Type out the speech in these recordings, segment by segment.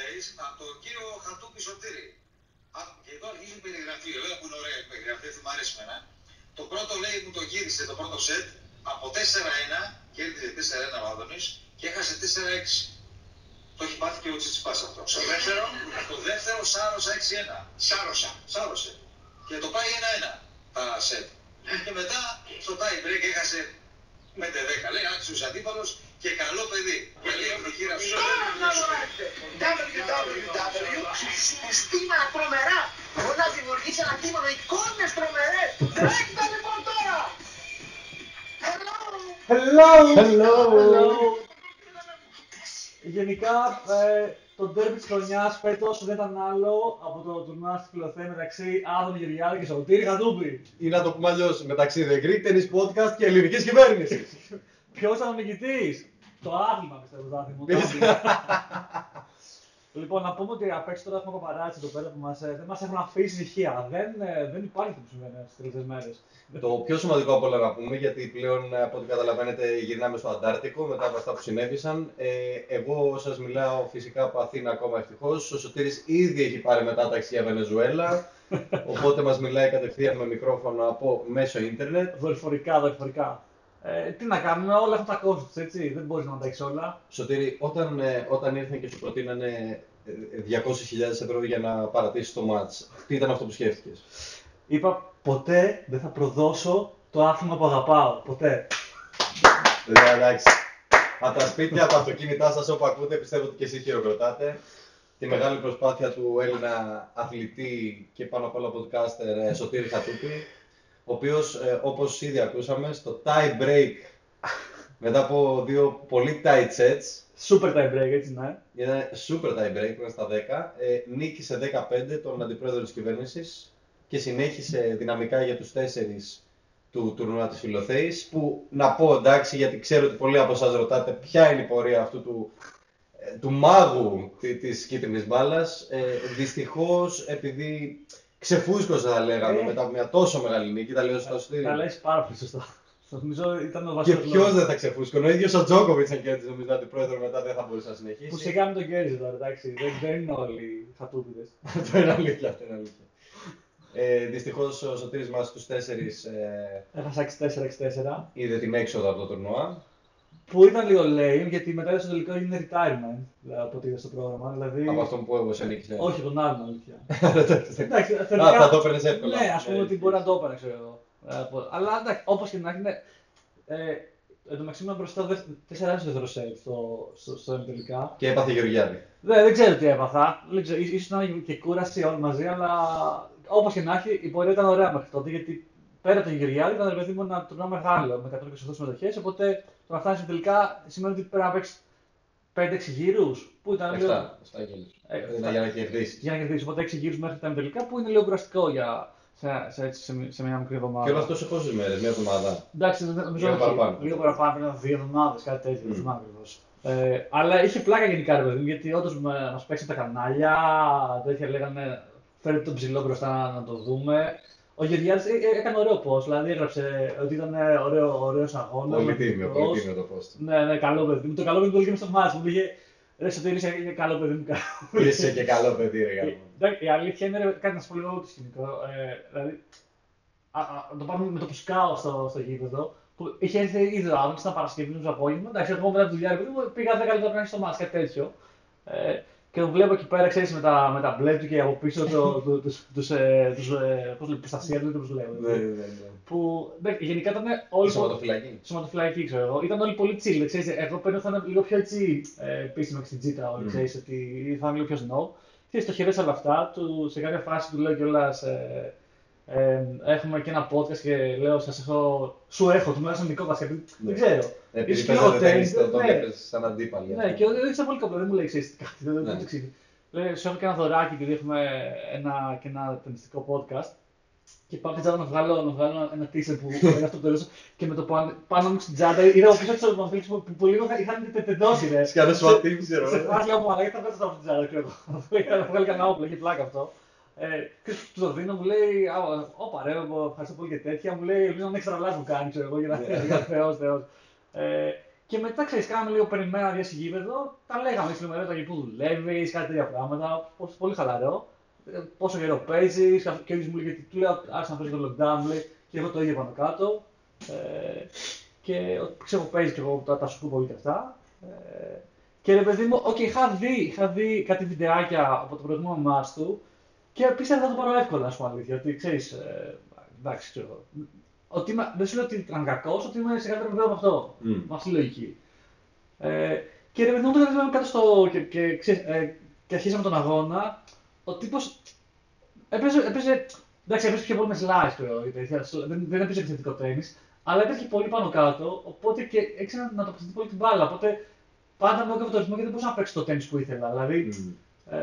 days από τον κύριο Χατζούπη Σωτήρη. Και εδώ αρχίζει η περιγραφή, βέβαια που είναι ωραία η περιγραφή, αυτή μου αρέσει εμένα. Το πρώτο λέει μου το γύρισε το πρώτο σετ από 4-1, κέρδιζε 4-1 ο Άδωνης και έχασε 4-6. Το έχει πάθει και ο Tsitsipas αυτό. Στο δεύτερο σάρωσα 6-1. Σάρωσε. Και το πάει 1-1 τα σετ. Και μετά στο tie break έχασε 5-10. Λέει άξιος αντίπαλος και καλό παιδί. Καλή ευρωχήρα σου. WW συστήματα τρομερά. Μπορεί να δημιουργήσει ένα αντίπαλο εικόνες τρομερές. Τρέχτε λοιπόν τώρα. Hello. Γενικά, το ντέρμπι της χρονιάς φέτος δεν ήταν άλλο από το τουρνουά στη Φιλοθέα μεταξύ Άδωνη Γεωργιάδη και Σωτήρη Χατζούπη. Ή να το πούμε αλλιώς, μεταξύ The Greek Tennis Podcast και Ελληνικής Κυβέρνησης. Ποιος ήταν ο νικητής? Το άθλημα, πιστεύω, Λοιπόν, να πούμε ότι απ' έξω τώρα έχουμε κοπαράτσι εδώ πέρα που δεν μας έχουν αφήσει ησυχία. Δεν υπάρχει αυτό που συμβαίνει στις τελευταίες μέρες. Το πιο σημαντικό από όλα να πούμε, γιατί πλέον από ό,τι καταλαβαίνετε γυρνάμε στο Αντάρτικο μετά από αυτά που συνέβησαν. Εγώ σας μιλάω φυσικά από Αθήνα ακόμα ευτυχώς. Ο Σωτήρης ήδη έχει πάρει μετάταξη για Βενεζουέλα. Οπότε μας μιλάει κατευθείαν με μικρόφωνο από μέσω ίντερνετ. Δορυφορικά. Τι να κάνουμε, όλα αυτά τα κόστος, έτσι, δεν μπορείς να τα έχεις όλα. Σωτήρη, όταν ήρθαν και σου προτείνανε 200.000 ευρώ για να παρατήσεις το μάτς, τι ήταν αυτό που σκέφτηκες? Είπα, ποτέ δεν θα προδώσω το άθλημα που αγαπάω, ποτέ. Λέω, εντάξει, από τα σπίτια, από τα αυτοκίνητά σας, όπου ακούτε, πιστεύω ότι και εσείς χειροκροτάτε τη μεγάλη προσπάθεια του Έλληνα αθλητή και πάνω απ' όλα podcaster Σωτήρη Χατζούπη, ο οποίος, όπως ήδη ακούσαμε, στο tie break, μετά από δύο πολύ tight sets, super tie break, έτσι, ναι. Ήταν super tie break, ήταν στα 10, νίκησε 15 τον αντιπρόεδρο της κυβέρνησης και συνέχισε δυναμικά για τους 4 του τουρνουά της Φιλοθέης, που να πω, εντάξει, γιατί ξέρω ότι πολλοί από εσάς ρωτάτε ποια είναι η πορεία αυτού του μάγου της κίτρινης μπάλας. Δυστυχώς, επειδή ξεφούσκωσε, θα λέγαμε, μετά από μια τόσο μεγάλη νίκη, τα λέω στο Σωτήρη. Τα λες πάρα πολύ σωστά. Νομίζω ήταν ο βασικός. Και ποιος δεν θα ξεφούσκωνε, ο ίδιος ο Djokovic αν κέρδιζε, νομίζω ότι πρόεδρο μετά δεν θα μπορούσε να συνεχίσει. Που σε κάνει τον κέρδιζε τώρα, εντάξει, δεν είναι όλοι χατούπιδες. Αυτό είναι αλήθεια, Δυστυχώς ο Σωτήρης μας στους 4... έχασε 4-6-4. Είδε την έξοδο από το τουρνουά. Που ήταν λίγο lame, γιατί μετά στο τελικό είναι retirement, από ό,τι είδα στο πρόγραμμα. Δηλαδή... Από αυτόν που έβγωσε νίκησε. Όχι, τον άλλον, αλήθεια. Εντάξει, τελικά... θα το έπαιρνες εύκολα. Ναι, ας πούμε ότι μπορεί να το έπαιρνε, ξέρω εγώ. Αλλά εντάξει, όπως και να έχει, εν τω μεταξύ ήμουν μπροστά 4-0 στο τελικά. Και έπαθε Γεωργιάδη. Δεν ξέρω τι έπαθα. Ίσως να είναι και κούραση όλοι μαζί, αλλά όπως και να έχει, η πορεία ήταν ωραία μέχρι τότε. Γιατί πέρα από τον Γεωργιάδη ήταν ένα τουρνουά μεγάλο με 128 συμμετοχές. Οπότε το να φτάσει τελικά σημαίνει ότι πρέπει να παίξει 5-6 γύρους. Πού ήταν λίγο. 7 γύρους. Για να κερδίσει. Οπότε 6 γύρους μέχρι τα τελικά που είναι λίγο κουραστικό για σε μια μικρή εβδομάδα. Και όλα αυτό σε πόσες μέρες, μια εβδομάδα. Εντάξει, νομίζω ότι λίγο παραπάνω, ήταν 2 εβδομάδες, κάτι τέτοιο. Δεν θυμάμαι ακριβώς. Αλλά είχε πλάκα γενικά, ρε παιδί, γιατί όντως μας παίξαν τα κανάλια, τέτοια λέγανε φέρετε τον ψηλό μπροστά να το δούμε. Ο Γεωργιάδης έκανε ωραίο post, δηλαδή έγραψε ότι ήταν ωραίος αγώνα. Πολύ τίμιο το post. Ναι, καλό παιδί μου. Το καλό παιδί μου και μες στο μάτς μου πήγε «Ρε Σωτήρη, είσαι καλό παιδί μου». Είσαι και καλό παιδί, ρε γάμο. Η αλήθεια είναι, κάτι να σου πω λίγο το σκηνικό, δηλαδή, το πάμε με το πουσκάω στο γήπεδο, που είχε έρθει ήδη ο Άδωνης, ήταν Παρασκευή, το απόγευμα, εντάξει, εγώ μετά τη δουλειά, πήγα 10 λεπτά πριν στο μάτς, κάτι τέτοιο. Και τον βλέπω εκεί πέρα, ξέρεις, με τα μπλε του και από πίσω τους προστασία του, τους λέω. Που γενικά ήταν όλοι... Σωματοφυλακή, ξέρω εγώ. Ήταν όλοι πολύ chill, ξέρεις, εγώ παίρνω θα είναι λίγο πιο έτσι πίσημα και στην τσίτα όλοι, ξέρεις, ότι θα είναι λίγο πιο σνό. Και στο χαιρέτησα όλα αυτά, σε κάποια φάση του λέω κιόλας, έχουμε και ένα podcast και λέω σου έχω, του μοιάζω νικό βασικά, δεν ξέρω. Επειδή το έπαιζες σαν αντίπαλοι. Ναι, και δεν ξέρω πολύ καπλό, δεν μου λέει εξής κάτι, δεν το εξήγησε. Λέει, σου έχω και ένα δωράκι επειδή έχουμε ένα ταινιστικό podcast και πάω την τσάντα να βγάλω ένα t-shirt που είναι αυτό που το λέω και με το πάνω μου στην τσάντα είδα ο πίσω της ορμαθλής που πολύ λίγο είχαν τεντώσει, ρε. Σκάτα σου ατύμψε, ρε. Σε φάση λέω, αλλά γιατί θα βγάζω από την τσάντα, ξέρω. Βγάλει κανένα όπλο, έχει πλάκα αυτό. Του το δίνω, μου λέει, όπα ρε, ευχαριστώ πολύ και τέτοια, μου λέει, ελπίζω να μην εξτραλάς μου κάνει, ξέρω εγώ, για να θεός. Και μετά ξέρεις, κάναμε λίγο περιμένα διασυγήπεδο, τα λέγαμε στην ημερότητα που δουλεύεις, κάτι τέτοια πράγματα, πολύ χαλαρό. Πόσο καιρό παίζεις, και μου λέει γιατί του λέω άρχισα να παίζει το lockdown, λέει, και εγώ το ίδιο πάνω κάτω. Και ξέρω παίζει και εγώ τα σου πω και αυτά. Και ρε παιδί μου, okay, είχα δει κάτι βιντεάκια από το προηγούμενο match του και πίστευα θα το πάρω εύκολα, ας πούμε, αλήθεια, ότι ξέρεις, εντάξει, ξέρω. Ότι είμαι, δεν σου λέω ότι ήταν κακός, ότι είμαι σε καλύτερο επίπεδο από αυτό, με αυτή τη λογική. Και ρε παιδί μου, όταν ήμουν κάτω στο. Και αρχίσαμε τον αγώνα, ο τύπος έπαιζε. Εντάξει, έπαιζε πιο πολύ με slice, δεν έπαιζε επιθετικό τένις, αλλά έπαιζε πολύ πάνω κάτω, οπότε και έξερα να τοποθετεί πολύ την μπάλα. Οπότε πάντα με έκανα το ρυθμό και δεν μπορούσα να παίξω το τένις που ήθελα. Δηλαδή,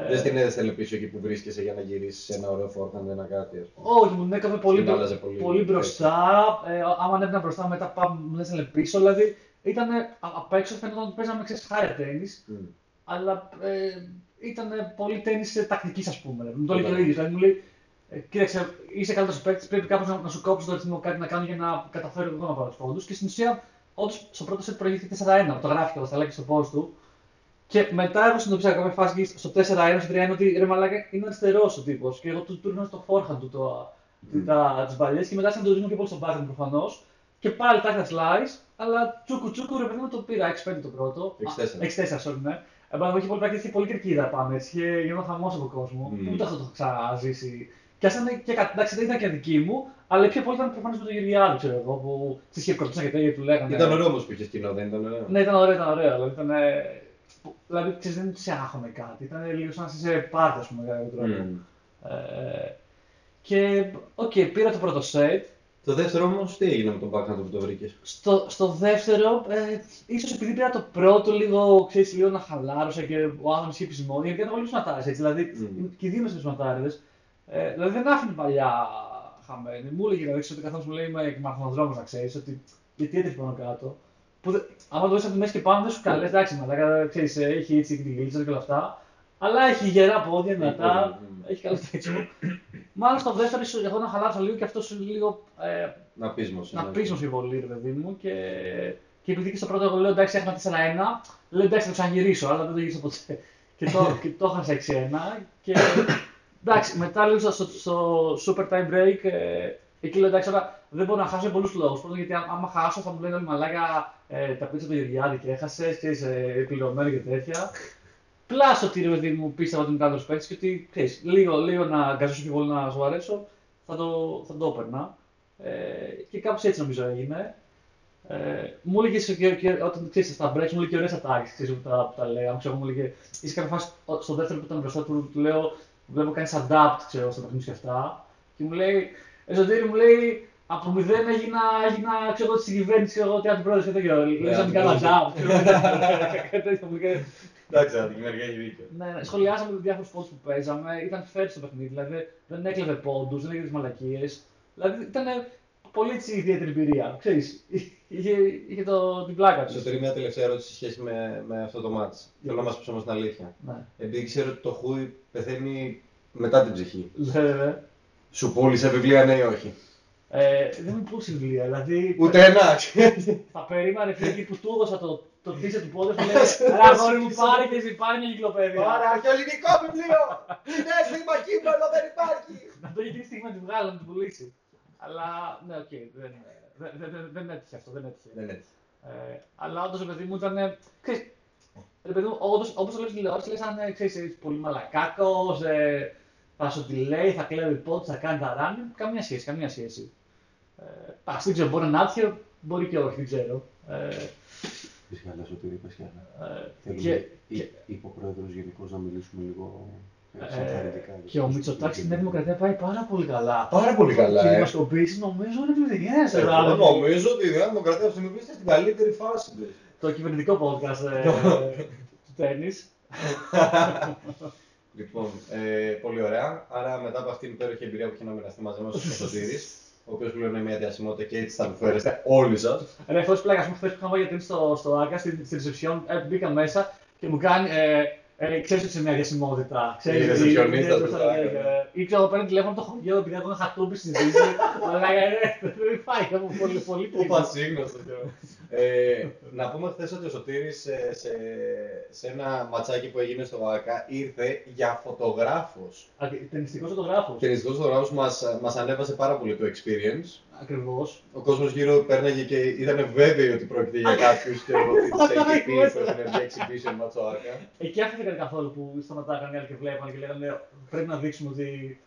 δεν την έδεσαι πίσω εκεί που βρίσκεσαι για να γυρίσεις ένα ωραίο φόρτανο, ένα κάτι, ας πούμε. Όχι, μου έκανε πολύ μπροστά. Άμα ανέβαινα μπροστά, μετά μου έδεσαι πίσω. Δηλαδή, ήταν απ' έξω, φαίνεται ότι παίζαμε χάρια τένις, αλλά ήταν πολύ τένις τακτικής, ας πούμε. Μου το λέει και ο ίδιος. Δηλαδή, μου λέει, κοίταξε, είσαι καλύτερος παίκτης, πρέπει κάπως να σου κόψει το ρυθμό, κάτι να κάνω για να καταφέρω εγώ να πάρω τους πόντους. Και στην ουσία, όντως, στο πρώτο σετ προηγήθηκε 4-1. Το γράφηκε ο Σταλάκης στο post του. Και μετά εγώ συνειδητοποίησα κάποια φάση στο 4-1, στο 3-1 ότι ρε μαλάκα είναι αριστερός ο τύπος. Και εγώ του ρίχνα στο forehand του τις μπαλιές και μετά σαν να το ρίχνω και πολύ στο backhand προφανώς. Και πάλι τα είχα slice, αλλά τσούκου ρε παιδί μου το πήρα. 6-5 το πρώτο. 6-4, sorry, ναι. Επάνω είχε πολύ πρακτική, πολύ κερκίδα πάνω έτσι. Και γινόταν χαμός από κόσμο. Ούτε αυτό το είχα ξαναζήσει. Και εντάξει, δεν ήταν και δική μου, αλλά πιο πολύ ήταν προφανώς με τον Γεωργιάδη, ξέρω εγώ, που στις χειροκροτούσαν και τέτοια του λέγανε. Ήταν ωραίο όμως που είχε κοινό, δεν ήταν ωραίο. Ναι, ήταν ωραίο. Δηλαδή, ξέρεις, δεν τους άγχωνε κάτι, ήταν λίγο σαν να είσαι πάρτι, ας πούμε, για κάποιο τρόπο. Και, οκ, πήρα το πρώτο σετ. Το δεύτερο όμως, τι έγινε με τον backhand που το βρήκες? Στο δεύτερο, ίσως επειδή πήρα το πρώτο λίγο, ξέρεις, λίγο να χαλάρωσα και ο Άδωνις είχε πεισμόνι, γιατί ήταν πολύ σηματάρες, έτσι, δηλαδή, και οι δύο μες σηματάρες. Δηλαδή, δεν άφηνε παλιά χαμένη, μου έλεγε να δείξει ότι καθόλου μου λέει είμαι μαραθωνοδρόμος, να ξέρεις, ότι γιατί έτρεχε πάνω κάτω. Άμα το δεις από τη μέση και πάνω δεν σου καλέ, εντάξει, μαλάκα, ξέρεις, έχει έτσι την γλίτσα και όλα αυτά. Αλλά έχει γερά πόδια, δυνατά, έχει καλό τέτοιο. Μάλλον στο δεύτερο, εγώ να χαλάρωσα λίγο και αυτό λίγο. Να πείσμωσε πολύ, ρε παιδί μου. Και επειδή και στο πρώτο εγώ λέω εντάξει, έχανα 4-1, λέω εντάξει, θα ξαναγυρίσω, αλλά δεν το γύρισα ποτέ. Και το έχασα 6-1. Και εντάξει, μετά λίγο στο super time break, εκεί λέω εντάξει, τώρα δεν μπορώ να χάσω για πολλούς λόγους. Πρώτον, γιατί άμα χάσω θα μου λένε όλοι μαλάκα τα πίτσα του Γεωργιάδη και έχασες και είσαι πληρωμένο και τέτοια. Πλάσω ότι ρε παιδί μου πίστευα ότι είμαι καλύτερος παίκτης και ότι ξέρεις, λίγο να αγκαζώσω και πολύ να σοβαρέψω, θα το έπαιρνα. Και κάπως έτσι νομίζω έγινε. Μου έλεγε και όταν ξέρεις στα breaks, μου έλεγε και ωραίες ατάκες, ξέρεις που τα λέγαμε, ξέρω, μου έλεγε είσαι κάποια φάση στο δεύτερο που ήταν μπροστά του, του λέω βλέπω κάνεις adapt, ξέρω, στα παιχνίδια και αυτά. Και μου λέει, Σωτήρη, μου λέει, από 0 έγινα ξέρω εγώ στην κυβέρνηση, εγώ ότι αν την πρόεδρος και τέτοιο, λες να την κάνω adapt. Εντάξει, την κυβέρνηση έχει δίκιο. Ναι, σχολιάσαμε με διάφορους πόντους που παίζαμε, ήταν fair στο παιχνίδι, δηλαδή δεν έκλεβε πόντους, δεν έκλεβε μαλακίες. Δηλαδή ήταν πολύ ιδιαίτερη εμπειρία, ξέρεις, είχε την πλάκα του. Σωτήρη, μια τελευταία ερώτηση σε σχέση με αυτό το μάτς. Θέλω να μας πεις όμως την αλήθεια. Επειδή ξέρω ότι το χούι πεθαίνει μετά την ψυχή. Σου πούλησε βιβλία, ναι ή όχι? Δεν μου πούλησε βιβλία, δηλαδή. Ούτε ένα! Θα περίμενε εκεί που του έδωσα το τίσερ του πόντου και λέει αγόρι μου, πάρει και πάρει μια κυκλοπαίδεια. Άρα, αρχαιολινικό βιβλίο! Κοιτάξτε, βήμα κύπελο, δεν υπάρχει! Να το γίνει τη στιγμή να τη βγάλω, να την πουλήσει. Αλλά ναι, οκ, δεν έτυχε αυτό, αλλά όντως το παιδί μου ήταν. Όπως το λέω στην τηλεόραση, λες, ξέρεις, πολύ μαλακάκος. Θα σου τη λέει, θα κλέβει πόντους, θα κάνει τα ράνι, καμία σχέση. Δεν ξέρω, μπορεί να είναι άτυχο, μπορεί και όχι, δεν ξέρω. Πες καλά, Σωτήρη, είπες καλά. Είπε ο πρόεδρος γενικώς να μιλήσουμε λίγο συγχαρητικά. Και ο Μητσοτάκης στην Νέα Δημοκρατία πάει πάρα πολύ καλά. Πάρα πολύ καλά, Και οι δημοσκοπήσεις νομίζω είναι πληθυντικές. Εγώ νομίζω ότι η Νέα Δημοκρατία είναι στην καλύτερη φάση. Το κυβερνητικό podcast του τένις. Λοιπόν, πολύ ωραία. Άρα, μετά από αυτήν την υπέροχη εμπειρία που είχε να μοιραστεί μαζί μας ο Σωτήρης, ο οποίος πλέον είναι μια διασημότητα και έτσι θα επιφέρεστε όλοι σας. Ρε, χωρίς πλάκα, χθες που είχαμε πάει για τένις στο Άκα, στην reception, μπήκα μέσα και μου κάνει Ξέρεις ότι είναι μια διασημότητα. Είδες το χιονίστα μπροστά. Ήξερα εδώ πέρα τηλέφωνο από το χωριό, επειδή έχω ένα χατούπι στη Δύση. Αλλά δεν φάει από πολύ πριν. Πασίγνωστο. Να πούμε χθες ότι ο Σωτήρης σε ένα ματσάκι που έγινε στο Βαρακα ήρθε για φωτογράφος. Τενιστικός φωτογράφος. Τενιστικός φωτογράφος μας ανέβασε πάρα πολύ το experience. Ακριβώς. Ο κόσμος γύρω πέρναγε και ήταν βέβαιοι ότι πρόκειται για κάποιους και ότι της έχει πει πως είναι μια exhibition match ο Άκα. Εκεί άφηθηκαν καθόλου που σταματάγαν οι άλλοι και βλέπαν και λέγανε πρέπει να δείξουμε ότι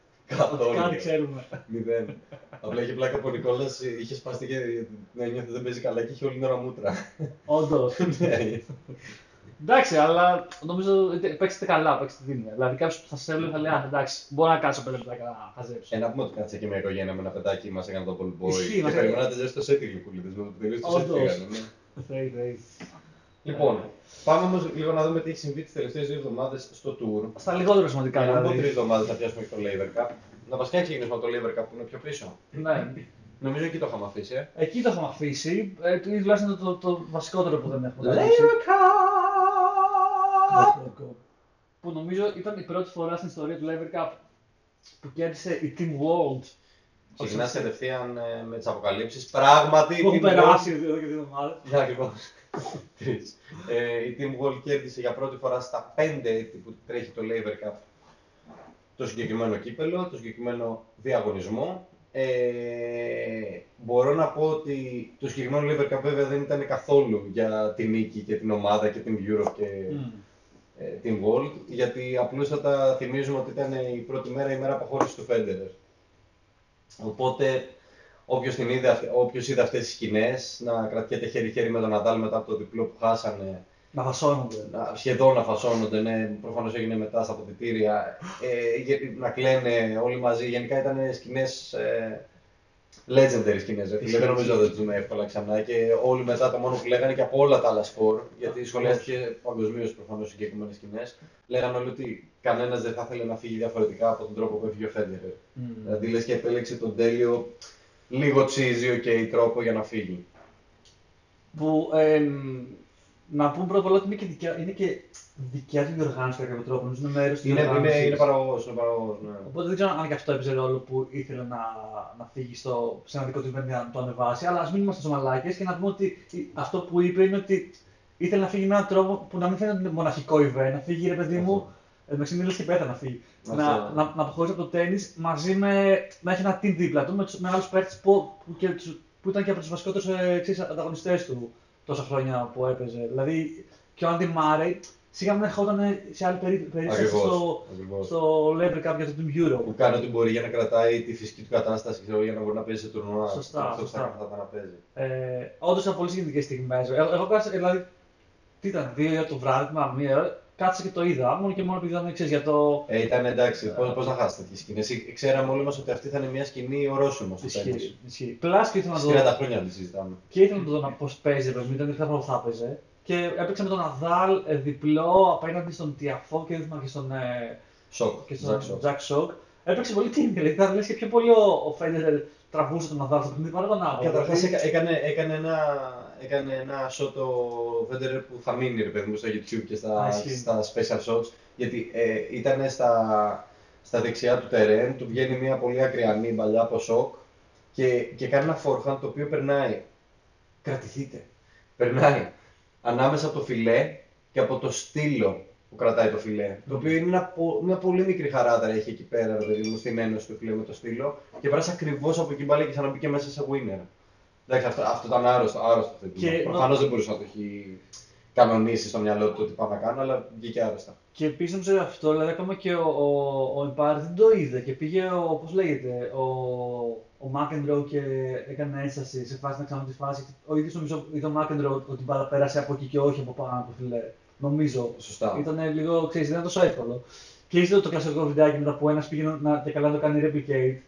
κάτι ξέρουμε. Μηδέν. Απλά είχε πλάκα από ο Νικόλας, είχε σπαστεί και νιώθει ότι δεν παίζει καλά και είχε όλη την ώρα μούτρα. Όντως. Εντάξει, αλλά νομίζω παίξετε καλά, παίξετε δύναμη. Δηλαδή κάποιος που θα σε έβλεπε θα λέει εντάξει, μπορώ να κάτσω 5 λεπτά και να χαζέψω. Να πούμε ότι κάτσε και μια οικογένεια με ένα παιδάκι, μας έκανε το πολυμπόι και περιμένατε ζέστο σετ οι γλυκούλητες, με το τελείως τους έφυγαν. Λοιπόν, πάμε όμως λίγο να δούμε τι έχει συμβεί τις τελευταίες 2 εβδομάδες στο Tour. Στα λιγότερο σημαντικά. Να πούμε 3 εβδομάδες θα πιάσουμε και το Laver Cup. Να μας κάνει ξεκινήσουμε από το Laver Cup που είναι πιο πίσω. Ναι. Νομίζω εκεί το είχαμε αφήσει. Εκεί το είχαμε αφήσει. Τουλάχιστον είναι το βασικότερο που δεν έχουμε αφήσει. Laver Cup! Που νομίζω ήταν η πρώτη φορά στην ιστορία του Laver Cup που κέρδισε η Team World. Ξεκινάς κατευθείαν με τις αποκαλύψεις. Πράγματι. Που έχουν περάσει εδώ και 2 εβδομάδες. Ναι, ακριβώς. Η Team World κέρδισε για πρώτη φορά στα 5 έτη που τρέχει το Laver Cup το συγκεκριμένο κύπελο, το συγκεκριμένο διαγωνισμό. Μπορώ να πω ότι το συγκεκριμένο Laver Cup βέβαια δεν ήταν καθόλου για την νίκη και την ομάδα και την Europe και την World, γιατί απλούστατα θυμίζουμε ότι ήταν η πρώτη μέρα, η μέρα αποχώρησης του Federer. Οπότε όποιος είδε αυτές τις σκηνές να κρατιέται χέρι-χέρι με τον Nadal μετά από το διπλό που χάσανε. Να φασώνονται. Σχεδόν να φασώνονται, ναι. Προφανώς έγινε μετά στα αποδυτήρια. Να κλαίνε όλοι μαζί. Γενικά ήταν σκηνές, legendary σκηνές. Δεν νομίζω ότι ζούμε εύκολα ξανά. Και όλοι μετά το μόνο που λέγανε και από όλα τα άλλα σκορ, γιατί σχολιάστηκε παγκοσμίως προφανώς συγκεκριμένες σκηνές, λέγανε όλοι ότι κανένας δεν θα ήθελε να φύγει διαφορετικά από τον τρόπο που έφυγε ο Federer. Δηλαδή λες και επέλεξε τον τέλειο, λίγο τσίζιο και τρόπο για να φύγει. Που, να πούμε πρώτα απ' όλα ότι είναι και δικιά του διοργάνωση κατά κάποιο τρόπο. Είναι παραγωγός. Ναι. Οπότε δεν ξέρω αν και αυτό έπαιζε ρόλο που ήθελε να φύγει σε ένα δικό του event να το ανεβάσει. Αλλά ας μην είμαστε ζωμαλάκες και να πούμε ότι αυτό που είπε είναι ότι ήθελε να φύγει με έναν τρόπο που να μην φαίνεται μοναχικό event. Να φύγει, ρε παιδί μου, με ξυνήλες και πέτα να φύγει. Να αποχωρήσει από το τένις μαζί με να έχει ένα team δίπλα του με άλλους παίκτες που ήταν και από τους βασικότερους ανταγωνιστές του. Τόσα χρόνια που έπαιζε. Δηλαδή και ο Άντι Μάρεϊ σίγουρα ερχόταν σε άλλη περίπτωση στο Laver Cup για το Team Euro. Που κάνει ό,τι μπορεί για να κρατάει τη φυσική του κατάσταση και για να μπορεί να παίζει σε τουρνουά. Σωστά. Όντως ήταν πολύ συγκινητικές στιγμές. Εγώ κάτσα, δηλαδή, τι ήταν, 2 το βράδυ, μία ώρα, κάτσα και το είδα. Μόνο και μόνο επειδή δεν ξέρεις για το. Ήταν εντάξει, πώς να χάσει τέτοιες σκηνές. Ξέραμε όλοι μας ότι αυτή θα είναι μια σκηνή ορόσημο στο τέλος. Ισχύει. Και ήθελα να δω. 30 χρόνια τη συζητάμε. Και ήθελα να δω πώς παίζει, δεν ήξερα πώς θα παίζει. Και έπαιξε με τον Nadal διπλό απέναντι στον Tiafoe και δεν και στον Zack Koepfer. Έπαιξε πολύ team, δηλαδή θα λες και πιο πολύ ο Federer τραβούσε τον Nadal στο παιχνίδι παρά τον Nadal. Καταρχάς έκανε ένα shot ο Federer που θα μείνει ρε παιδί μου στο YouTube και στα special shots, γιατί ήταν στα δεξιά του terrain, του βγαίνει μια πολύ ακριανή μπαλιά από σοκ και κάνει ένα forehand το οποίο περνάει. Κρατηθείτε. Περνάει ανάμεσα από το φιλέ και από το στήλο που κρατάει το φιλέ. Το οποίο είναι μια πολύ μικρή χαράδρα έχει εκεί πέρα, δηλαδή στην ένωση του φιλέ με το στήλο και πέρασε ακριβώς από εκεί μπάλα και ξαναμπήκε μέσα σε winner. Εντάξει, αυτό ήταν άρρωστο θετήμα. Προφανώς δεν μπορούσε να το έχει κανονίσει στο μυαλό του ότι πάω να κάνω, αλλά βγήκε άρρωστα. Και πίσω μου σε αυτό, δηλαδή ακόμα και ο Empire δεν το είδε και πήγε, όπως λέγεται, ο McEnroe και έκανε ένσταση σε φάση να ξανά τη φάση. Ο ίδιος νομίζω είδε ο McEnroe ότι πέρασε από εκεί και όχι από πάνω από το φιλέ. Νομίζω. Σωστά. Ήταν λίγο, ξέρεις, δεν ήταν τόσο εύκολο. Και είδε το κλασικό βιντεάκι μετά που ένας πήγε και καλά το κάνει replicate.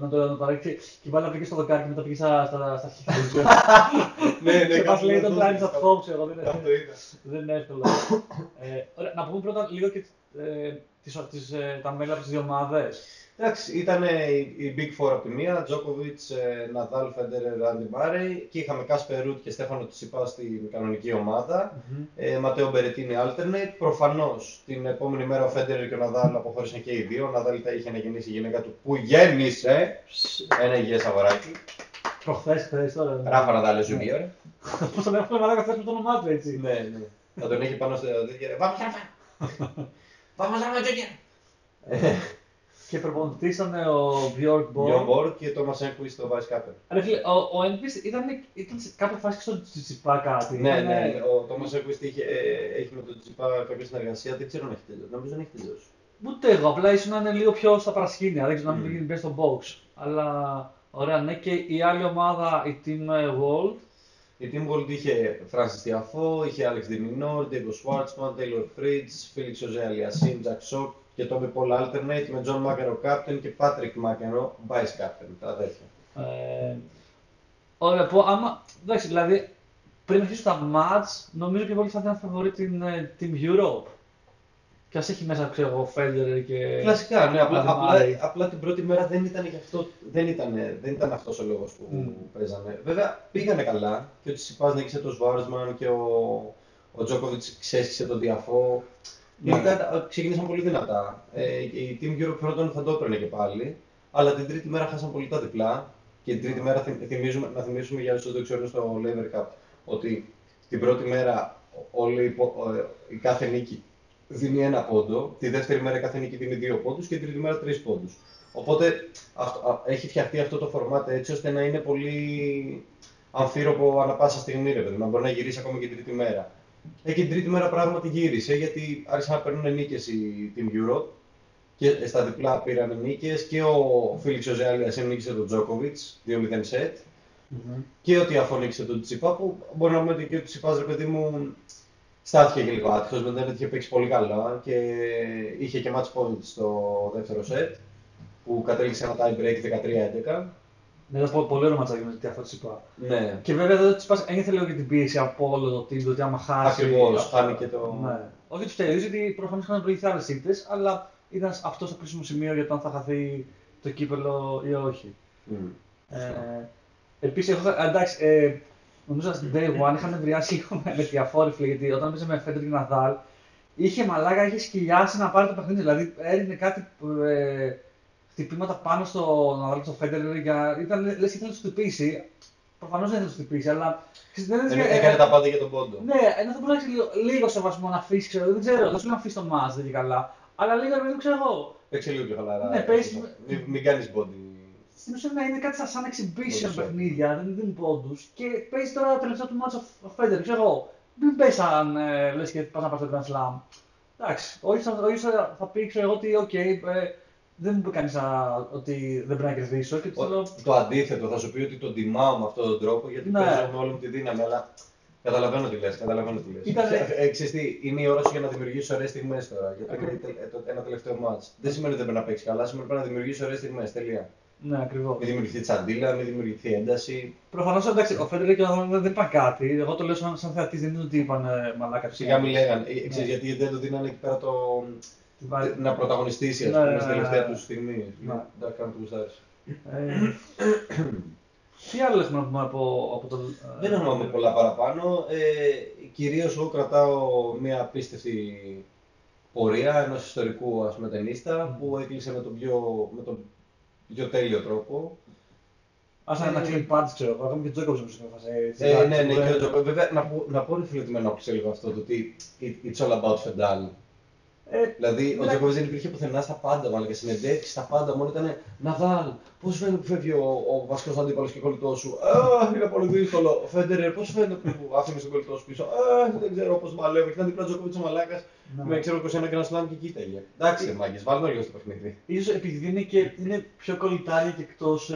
Να το παρέξει και πάλι να πήγε στο δοκάρι και μετά πήγε στα χείλη. Ναι, κάπως λέει το Lines of Hope, εγώ δεν είναι εύκολο. Να πούμε πρώτα λίγο και τα μέλη από τις δύο ομάδες. Εντάξει, ήταν η Big Four από τη μία, Djokovic, Nadal, Federer, Andy Murray, και είχαμε Casper Ruud και Στέφανο Τσιτσιπά στην κανονική ομάδα, Ματέο Μπερετίνη alternate. Προφανώς την επόμενη μέρα ο Federer και ο Nadal αποχώρησαν και οι δύο. Ο Nadal τα είχε αναγεννήσει η γυναίκα του που γέννησε ένα υγιές αγοράκι. Προχθές τώρα. Ράφα Nadal Junior. Πώς τον έχουμε μαλάκα χθες με το όνομά του, έτσι. Ναι, ναι. Θα τον έχει πάνω στο δίκαιο. Πάμε Ράφα Junior. Και προπονητήσαν ο Björk και το Thomas Enqvist στο Vice Captain. Ρε φίλε, ο Enqvist ήταν σε κάποια φάση και στον Τσιτσιπά κάτι. Ναι, ο Thomas Enqvist έχει με τον Τσιτσιπά κάποια συνεργασία, δεν ξέρω αν έχει τελειώσει. Νομίζω δεν έχει τελειώσει. Ούτε εγώ, απλά ίσως να είναι λίγο πιο στα παρασκήνια, δεν ξέρω να μην μπει στο box. Αλλά ωραία, ναι, και η άλλη ομάδα, η Team World. Η Team World είχε Frances Tiafoe, είχε Alex de Minaur, Diego Schwartzman, Taylor Fritz, Felix Auger-Aliassime, Zack Koepfer. Και το είπε πολλά alternate με John McEnroe captain και Patrick McEnroe vice captain, τα αδέρφια. Ωραία, πω, άμα, εντάξει, δηλαδή πριν αρχίσουν τα match, νομίζω και πολύ θα θέλουν να φαβορεί την Europe. Κι ας έχει μέσα, ξέρω εγώ, Federer και... Κλασικά, ναι, απλά την πρώτη μέρα δεν ήταν αυτός ο λόγος που παίζανε. Βέβαια, πήγανε καλά και ο Τσιτσιπάς νίκησε το Schwarzman και ο Djokovic ξέσχισε τον Tiafoe. Ξεκινήσαν πολύ δυνατά. Η Team Europe πρώτον θα το έπαιρνε και πάλι, αλλά την τρίτη μέρα χάσαν πολύ τα διπλά. Και την τρίτη μέρα να θυμίσουμε για όσους δεν ξέρουν στο Laver Cup ότι την πρώτη μέρα η κάθε νίκη δίνει ένα πόντο, τη δεύτερη μέρα η κάθε νίκη δίνει 2 πόντους και την τρίτη μέρα 3 πόντους. Οπότε έχει φτιαχτεί αυτό το format έτσι ώστε να είναι πολύ αμφίροπο ανά πάσα στιγμή, ρε παιδί, να μπορεί να γυρίσει ακόμα και την τρίτη μέρα. Και την τρίτη μέρα πράγματι γύρισε, γιατί άρχισαν να παίρνουν νίκες η Team Europe και στα διπλά πήραν νίκες και ο Felix Auger-Aliassime νίκησε τον Djokovic 2-0 σετ και ότι αφωνήξε τον Τσιπά, που μπορεί να πούμε ότι και ο Τσιπάς, ρε παιδί μου, στάθηκε και λίγο άτυχος, μετά είχε παίξει πολύ καλά και είχε και match point στο δεύτερο σετ που κατέληξε ένα tie break 13-11. Ναι, θα πω πολύ ωραίο ματσάκι με αυτό το Τσιπά. Ναι. Και βέβαια εδώ το Τσιπά ένιωθε λίγο και την πίεση από όλο το team, ότι άμα χάσει. Ακριβώς, χάνει και το. Ναι. Όχι του τελείωσε, γιατί προφανώς είχαν προηγηθεί άλλες σύντες, αλλά ήταν αυτό το κρίσιμο σημείο για το αν θα χαθεί το κύπελο ή όχι. Επίσης, εντάξει, νομίζω στην Day One είχαν εμβριάσει λίγο με διαφόρυφλη, γιατί όταν παίζαμε με Federer και Nadal, είχε σκυλιάσει να πάρει το παιχνίδι. Δηλαδή έδινε κάτι. Χτυπήματα πάνω στον Nadal και στον Federer, λες ήθελε να τους χτυπήσει. Προφανώς δεν ήθελε να τους χτυπήσει, αλλά... Έκανε τα πάντα για τον πόντο. Ναι, ενώ θα μπορούσε λίγο σεβασμό να αφήσει, ξέρω, δεν ξέρω, δεν σου να αφήσει το match, δεν και καλά. Αλλά λίγο, δεν ξέρω εγώ. Παίξε λίγο πιο χαλαρά, μην κάνεις body. Στην ουσία είναι κάτι σαν exhibition παιχνίδια, δεν δίνει πόντους. Και παίζει τώρα το τελευταίο του match ο Federer, ξέρω εγώ. Μην πες σαν λες και πας να πάρεις το Grand Slam. Εντάξει, ο ίδιος θα πει, ξέρω ότι οκ. Δεν μου πει κανείς ότι δεν πρέπει να κερδίσω. Το αντίθετο, θα σου πει ότι τον τιμάω με αυτόν τον τρόπο, γιατί παίζω με όλη μου τη δύναμη, αλλά καταλαβαίνω τι λες. Ξέρεις τι, είναι η ώρα σου για να δημιουργήσεις ωραίες στιγμές τώρα. Γιατί ένα τελευταίο μάτς. Δεν σημαίνει ότι δεν πρέπει να παίξεις καλά, σημαίνει πρέπει να δημιουργήσεις ωραίες στιγμές. Τελεία. Ναι, ακριβώς. Μην δημιουργηθεί τσαντίλα, μην δημιουργηθεί ένταση. Προφανώς εντάξει, ο Federer και ο Nadal δεν είπαν κάτι. Εγώ το λέω σαν θεατής, δεν είναι ότι είπαν μαλάκα. Σιγά μη λέγανε. Γιατί δεν του δίνανε εκεί πέρα το. Να πρωταγωνιστήσει, ας πούμε, στην τελευταία του στιγμή. Να κάνει το γουστάρις. Τι άλλο έχουμε να πούμε από το... Δεν έχουμε πολλά παραπάνω. Κυρίως εγώ κρατάω μια απίστευτη πορεία ενός ιστορικού, ας πούμε, τενίστα, που έκλεισε με τον πιο τέλειο τρόπο. Ας να τα κλείνει πάντως, ξέρω, ακόμα και ο Djokovic όπως είναι. Ναι, και ο Djokovic. Βέβαια, να πω, ρε φίλε, τι με ενόχλησε λίγο αυτό, το ότι it's all about Federer. Δηλαδή, ο Djokovic δεν υπήρχε πουθενά στα πάντα, μάλλον και συνεντεύξεις στα πάντα. Μόνο ήταν Nadal, πώς φαίνεται που φεύγει ο βασικός αντίπαλος και κολλητός σου. Είναι πολύ δύσκολο. Federer, πώς φαίνεται που άφηνε τον κολλητό σου πίσω. Δεν ξέρω πώς παλεύει. Ήταν δίπλα Djokovic ο μαλάκας με ξέρω 21 Grand Slam και κοίταγε. Εντάξει, μάγκες, βάλουμε λίγο στο παιχνίδι. Ίσως επειδή είναι πιο κολλητάρια και εκτός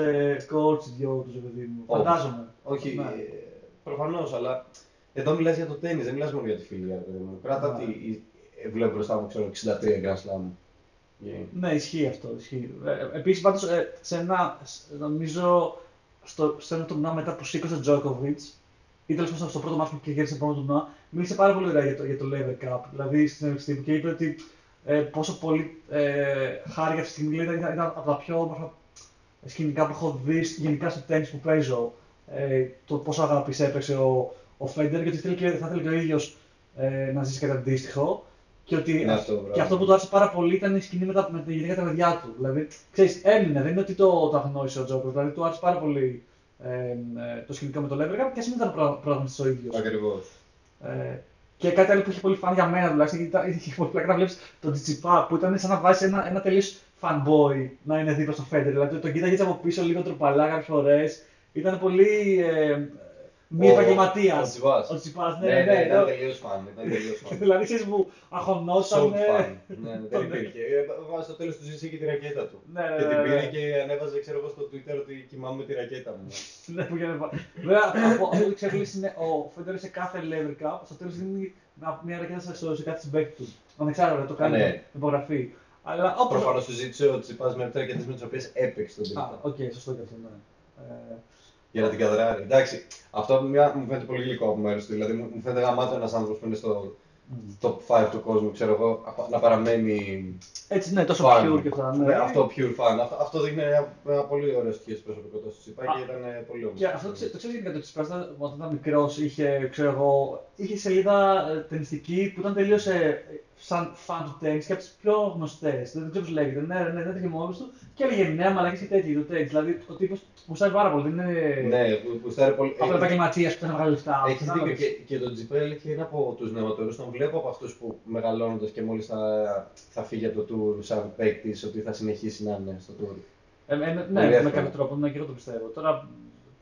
coach δυο του, παιδί μου. Φαντάζομαι. Όχι, προφανώς, αλλά εδώ μιλάς για το τένις, δεν μιλάς μόνο για τη φιλία. Κράτα βλέπω μπροστά μου, ξέρω, 63 Grand Slam. Ναι, ισχύει αυτό, ισχύει. Επίσης, πάντως, σε ένα, νομίζω, σε ένα τουρνά μετά που σήκωσε ο Djokovic, ή τέλος πάντων στο πρώτο μάτς που κέρδισε το πρώτο τουρνά, μίλησε πάρα πολύ ωραία για το Laver Cup. Δηλαδή, στην συνέντευξη και είπε ότι πόσο πολύ χάρηκα αυτή τη στιγμή, ήταν από τα πιο όμορφα σκηνικά που έχω δει γενικά στο τένις που παίζω. Το πόσο αγάπης έπαιξε ο Φέντερ, γιατί θα ήθελε και ο ίδιος να ζήσει κάτι αντίστοιχο. Και, και αυτό που του άρεσε πάρα πολύ ήταν η σκηνή με τη γυναίκα τα παιδιά του. Δηλαδή, ξέρεις, έμεινε, δεν είναι ότι το αγνώρισε ο Τζόκοβιτς. Δηλαδή, του άρεσε πάρα πολύ το σκηνικό με το Laver Cup και ας μην ήταν πρωταγωνιστής ο ίδιος. Ακριβώς. Και κάτι άλλο που είχε πολύ φαν για μένα τουλάχιστον, γιατί είχε πολύ πλάκα να βλέπεις τον Tsitsipas που ήταν σαν να βάζει ένα τελείως fanboy να είναι δίπλα στο Federer. Δηλαδή, τον κοίταγε από πίσω λίγο τροπαλά κάποιες φορές. Ήταν πολύ. Μη επαγγελματία. Ο Tsitsipas. Ναι, ήταν τελείως φαν. Δηλαδή, ξέρεις που αγωνώσανε. Ναι, δεν υπήρχε. Βάζει στο τέλος του ζήσει και τη ρακέτα του. Και την πήρε και ανέβαζε, ξέρω εγώ, στο Twitter ότι κοιμάμαι με τη ρακέτα μου. Ναι, που για βέβαια, αυτό που ξεχωρίζει είναι ο Federer σε κάθε Laver Cup. Στο τέλος δίνει μια ρακέτα σε κάθε συμπαίκτη του. Ανεξάρτητα το κάνει με υπογραφή. Προφανώς του ζήτησε ο Tsitsipas με ρακέτες με τις οποίες έπαιξε τον τελικό. Οκ, σωστό και αυτό, ναι. Για να την κατράρει. Εντάξει, αυτό μου φαίνεται πολύ γλυκό από μέρους του. Δηλαδή, μου φαίνεται γαμάτο ένας άνθρωπος που είναι στο top 5 του κόσμου, ξέρω εγώ, να παραμένει. Έτσι, ναι, τόσο fan. Pure και αυτά. Ναι. Αυτό pure fan. Αυτό δείχνει ένα πολύ ωραίο στοιχείο της προσωπικότητας του Tsitsipas και ήταν πολύ όμορφο. Και αυτό το ξέρεις γιατί το Tsitsipas όταν ήταν μικρός είχε, ξέρω εγώ, είχε σελίδα τενιστική που ήταν τελείως σαν fan του τένις και από τις πιο γνωστές. Δεν ξέρω πώς λέγεται. Ναι, δεν είχε μόνος του και έλεγε ναι, μαλακές και τέτοιο του τένις. Δηλαδή ο τύπος γουστάρει πάρα πολύ. Είναι. Ναι, γουστάρει πολύ. Από επαγγελματίας που ήταν μεγάλη λεφτά. Έχεις δίκιο. Και τον Tsitsipas και είναι από τους νεωματορούς. Τον βλέπω από αυτούς που μεγαλώνοντας και μόλις θα φύγει από το tour σαν παίκτης ότι θα συνεχίσει να είναι στο tour. Ναι, με κάποιο τρόπο, ναι, και εγώ το πιστεύω. Τώρα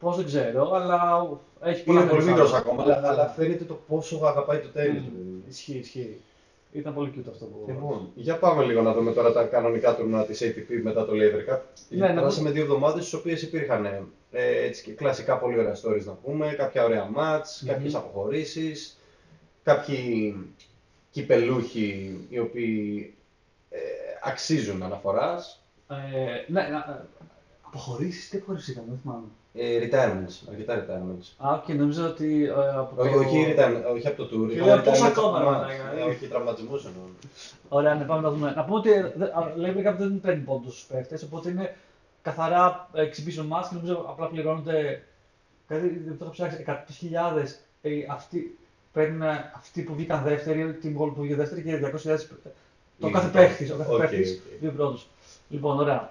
πώς δεν ξέρω, αλλά έχει πολύ. Είναι πολύ μικρός ακόμα, αλλά φαίνεται το πόσο αγαπάει το τένις. Ισχύει. Ήταν πολύ cute αυτό που. Λοιπόν, για πάμε λίγο να δούμε τώρα τα κανονικά τουρνουά της ATP μετά το Laver Cup. Ναι, περάσαμε 2 εβδομάδες στις οποίες υπήρχαν έτσι και κλασικά πολύ ωραία stories να πούμε, κάποια ωραία μάτς, κάποιες αποχωρήσεις, κάποιοι κυπελούχοι οι οποίοι αξίζουν αναφοράς. Ναι, αποχωρήσεις, τι αποχωρήσεις ήταν, δεν θυμάμαι. Retirements, αρκετά retirements. Και νομίζω ότι όχι από το tour. Πόσο ακόμα. Όχι, τραυματισμούς εννοώ. Ωραία, ναι, πάμε να δούμε. Να πούμε ότι Laver Cup δεν παίρνει πόντους στους παίχτες, οπότε είναι καθαρά exhibition match και νομίζω απλά πληρώνονται. Κάτι δεν το έχω ψάξει, 100.000 παίρνουν αυτοί που βγήκαν δεύτεροι, την goal που βγήκε δεύτερη και 200.000 το κάθε παίχτης. Ο κάθε παίχτης, 2 πρώτους. Λοιπόν, ωραία.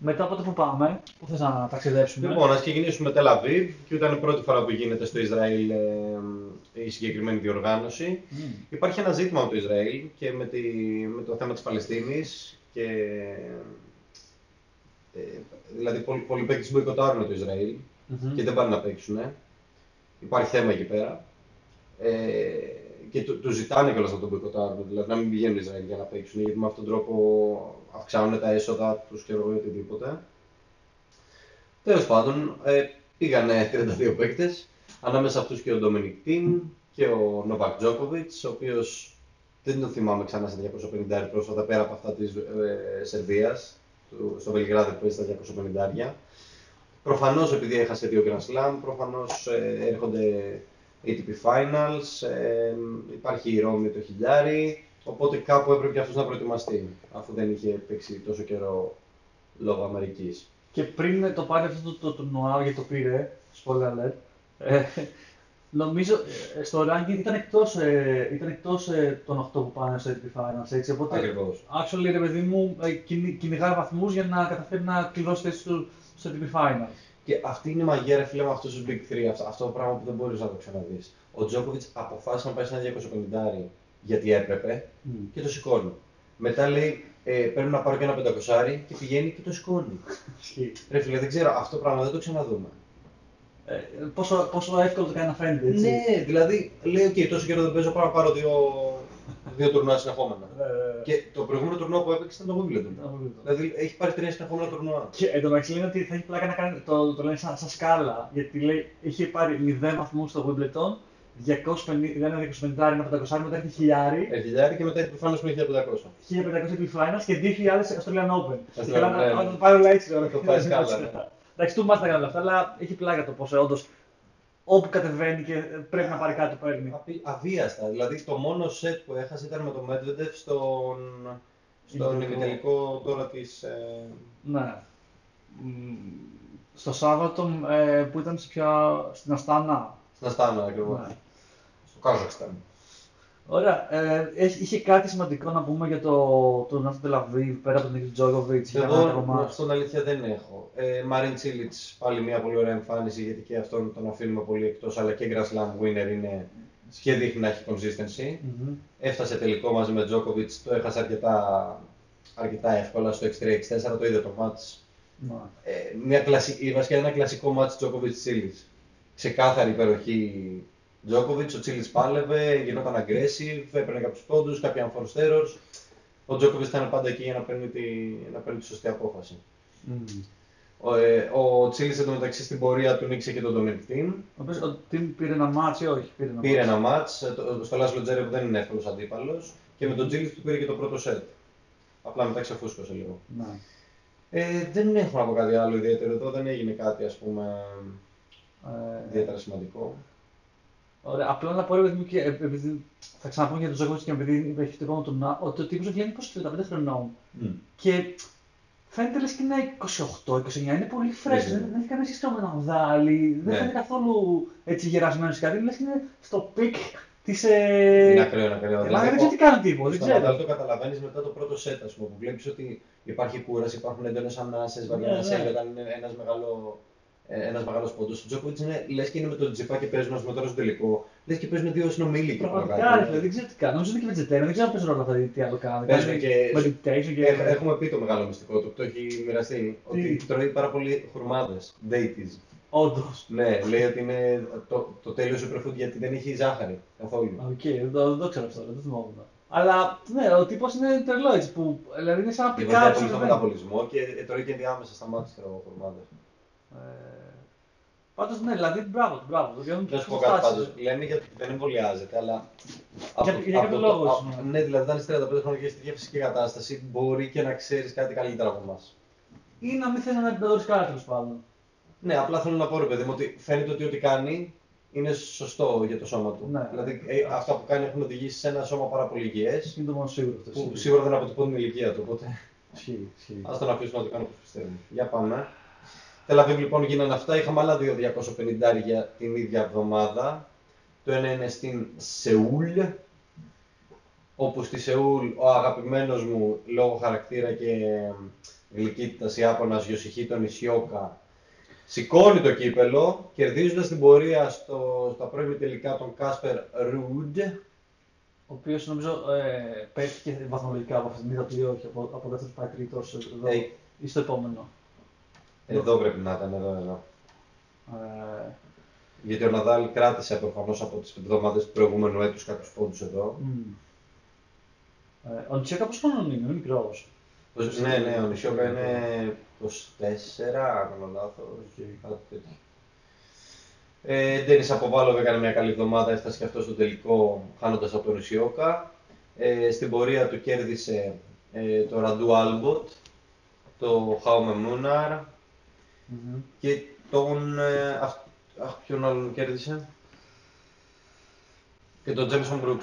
Μετά από το που πάμε, πού θες να ταξιδέψουμε. Λοιπόν, ας ξεκινήσουμε με Τελ Αβίβ και ήταν η πρώτη φορά που γίνεται στο Ισραήλ η συγκεκριμένη διοργάνωση. Υπάρχει ένα ζήτημα με το Ισραήλ και με το θέμα της Παλαιστίνης. Δηλαδή, πολλοί παίκτες μποϊκοτάρουν το Ισραήλ και δεν πάνε να παίξουν. Υπάρχει θέμα εκεί πέρα. Και του ζητάνε κιόλας να τον μποϊκοτάρουν, δηλαδή να μην πηγαίνουν οι Ισραήλ για να παίξουν, γιατί με αυτόν τον τρόπο αυξάνουν τα έσοδα τους και οτιδήποτε. Τέλος πάντων, πήγανε 32 παίκτες, ανάμεσα αυτούς και ο Ντόμινικ Τιμ και ο Νοβάκ Τζόκοβιτς, ο οποίος δεν τον θυμάμαι ξανά στα 250 πρόσφατα πέρα από αυτά της Σερβίας, στο Βελιγράδι που παίζει στα 250. Προφανώς επειδή έχασε 2 Grand Slam, προφανώς έρχονται ATP Finals, υπάρχει η Ρώμη το χιλιάρι, οπότε κάπου έπρεπε και αυτός να προετοιμαστεί, αφού δεν είχε παίξει τόσο καιρό λόγω Αμερικής. Και πριν το πάρει αυτό το τουρνουά, γιατί το πήρε, spoiler alert, νομίζω στο ranking ήταν εκτός των 8 που πάνε στο ATP Finals, έτσι, οπότε ακριβώς. Actually, ρε παιδί μου, κυνηγάει βαθμούς για να καταφέρει να κλειδώσει θέση του στο ATP Finals. Και αυτή είναι η μαγεία, φίλε, με αυτούς τους Big 3, αυτό το πράγμα που δεν μπορείς να το ξαναδείς. Ο Τζόκοβιτς αποφάσισε να πάει σε ένα 250 γιατί έπρεπε και το σηκώνει. Μετά λέει, πρέπει να πάρω και ένα 500 και πηγαίνει και το σηκώνει. Ρε φίλε, δεν ξέρω, αυτό το πράγμα δεν το ξαναδούμε. Πόσο εύκολο το κάνει να φαίνεται, έτσι. Ναι, δηλαδή λέει, οκ, τόσο καιρό δεν παίζω, πρέπει να πάρω 2 τουρνουά συνεχόμενα. Και το προηγούμενο τουρνουά που έπαιξε ήταν το Wimbledon. Δηλαδή έχει πάρει 3 συνεχόμενα τουρνουά. Και εντωμεταξύ λένε ότι θα έχει πλάκα να κάνει το λένε σαν σκάλα. Γιατί λέει είχε πάρει 0 βαθμούς στο Wimbledon, 250 με 500, μετά έχει 1000. 1000 και μετά έχει επιφάνειες με 1500. 1500 επιφάνειες και 2000 Australian Open. Αν το πάει όλα έτσι, το πάει σκάλα. Εντάξει, του μάθαμε όλα αυτά, αλλά έχει πλάκα το πόσο όντως. Όπου κατεβαίνει και πρέπει να πάρει κάτι παίρνει. Αβίαστα. Δηλαδή το μόνο σετ που έχασε ήταν με τον Medvedev στον στον ημιτελικό τώρα της... Ναι. Στο Σάββατο που ήταν στην Αστάνα. Στην Αστάνα, ακριβώς. Ναι. Στο Καζακστάν. Ωραία. Είχε κάτι σημαντικό να πούμε για τον Τελαβίβ πέρα από τον Νίκη Τζόκοβιτς? Εγώ, στον αλήθεια, δεν έχω. Μαρίν Τσίλιτς, πάλι μια πολύ ωραία εμφάνιση, γιατί και αυτόν τον αφήνουμε πολύ εκτός, αλλά και Grand Slam winner είναι και δείχνει να έχει consistency. Mm-hmm. Έφτασε τελικό μαζί με Τζόκοβιτς, το έχασε αρκετά εύκολα στο 6-3-6-4, το είδε το μάτς. Mm-hmm. Βασικά ένα κλασικό μάτς Τζόκοβιτς-Τσίλιτς. Ξεκάθαρη υπεροχή Τζόκοβιτς, ο Τσίλιτς πάλευε, γινόταν aggressive, έπαιρνε κάποιους πόντους, κάποια αμφορστέρος. Ο Τζόκοβιτς ήταν πάντα εκεί για να παίρνει τη σωστή απόφαση. Mm-hmm. Ο Τσίλιτς εντωμεταξύ στην πορεία του νίκησε και τον Ντομινικ Τιμ. Ο Τιμ πήρε ένα μάτς ή όχι? Πήρε ένα μάτς. Στο Λάσλο Τζέρεβ δεν είναι εύκολος αντίπαλος. Και με τον Τσίλιτς του πήρε και το πρώτο σετ. Απλά μετά ξεφούσκωσε λίγο. Ναι. Δεν έχω να πω κάτι άλλο ιδιαίτερο εδώ. Δεν έγινε κάτι, ας πούμε, ιδιαίτερα σημαντικό. Ωραία. Απλά να πω, επειδή θα ξαναπούμε για τον Τζόκοβιτς και επειδή έχει το επόμενο τουρνά, ότι ο τύπος βγαίνει 25 χρονών. Φαίνεται λες και είναι 28-29, είναι πολύ fresh, δεν έχει κανένα σχέση με τον Ναδάλ, δεν φαίνεται καθόλου έτσι γερασμένο σε κάτι, λες και είναι στο πικ της... Είναι ακραίο. Δεν ξέρω τι κάνει τύπο, δεν ξέρω. Το καταλαβαίνεις μετά το πρώτο σετ, ας πούμε, που βλέπεις ότι υπάρχει κούραση, υπάρχουν έντονες ανάσες, βαριανές έλεγαν, είναι ένας μεγάλος πόντος. Ο Τζόκοβιτς λες και είναι με τον Τσιτσιπά και παίζουν, ας πούμε, τώρα στο τελικό. Λες και παίζουν δύο συνομήλικοι. Πραγματικά, δεν ξέρω τι κάνω. Νομίζω ότι και βετζετέρια, δεν ξέρω αν παίζουν όλα αυτά τι άλλο κάνουν. Έχουμε πει το μεγάλο μυστικό του, το έχει μοιραστεί. Ότι τρώει πάρα πολύ χουρμάδες. Deities. Όντως. Ναι, λέει ότι είναι το τέλειο superfood γιατί δεν έχει ζάχαρη καθόλου. Οκ, δεν το ξέρω αυτό, δεν το θυμόμουν. Αλλά ναι, ο τύπος είναι τρελό έτσι. Δηλαδή είναι σαν να πικάρει. Έχει πολύ μεταβολισμό και τρώει και διάμεσα στα μάτια του χουρμάδες. Πάντως ναι, δηλαδή μπράβο. Να σου πω κάτι πάντως. Λένε γιατί δεν εμβολιάζεται, αλλά. Για κάποιο λόγο. Ναι, δηλαδή, αν είσαι 35 χρόνια και είσαι στη ίδια φυσική κατάσταση, μπορεί και να ξέρεις κάτι καλύτερα από εμάς. Ή να μην θες να αντιμετωπίσεις κάτι, τέλος πάντων. Ναι, απλά θέλω να πω, ρε παιδί μου, ότι φαίνεται ότι ό,τι κάνει είναι σωστό για το σώμα του. Ναι. Δηλαδή, αυτά που κάνει έχουν οδηγήσει σε ένα σώμα πάρα πολύ υγιές. Είναι το μόνο σίγουρο αυτό. Που σίγουρα δεν αποτυπώνει την ηλικία του. Οπότε. Ας τον αφήσουμε να το κάνει όπως πιστεύουμε. Για πάμε. Τελαβίβ λοιπόν γίνανε αυτά, είχαμε άλλα 2.250 για την ίδια εβδομάδα. Το ένα είναι στην Σεούλ, όπου στη Σεούλ ο αγαπημένος μου λόγω χαρακτήρα και γλυκύτητας Ιάπωνας Γιοσιχίτο Νισιόκα σηκώνει το κύπελο, κερδίζοντας την πορεία στα πρώιμη τελικά τον Κάσπερ Ρούντ, ο οποίος νομίζω πέφτει βαθμολογικά από αυτήν την είδα όχι, από δεύτερος πάει τρίτος εδώ ή στο επόμενο. Εδώ πρέπει να ήταν, εδώ. Γιατί ο Ναδάλ κράτησε προφανώς από τις εβδομάδες του προηγούμενου έτους κάποιους πόντους εδώ. Ο Νησιόκα πώς χρονών είναι μικρός? Ναι, ο Νησιόκα είναι 24, αν κάνω λάθος, κάτι τέτοιο. Ντένις Αποβάλλοβ έκανε μια καλή εβδομάδα, έφτασε και αυτό στο τελικό χάνοντας από τον Νησιόκα. Στην πορεία του κέρδισε το Ραντού Άλμποτ, το Jaume Munar. Mm-hmm. Και τον. Ποιον άλλον κέρδισε? Και τον Jameson Brouwer.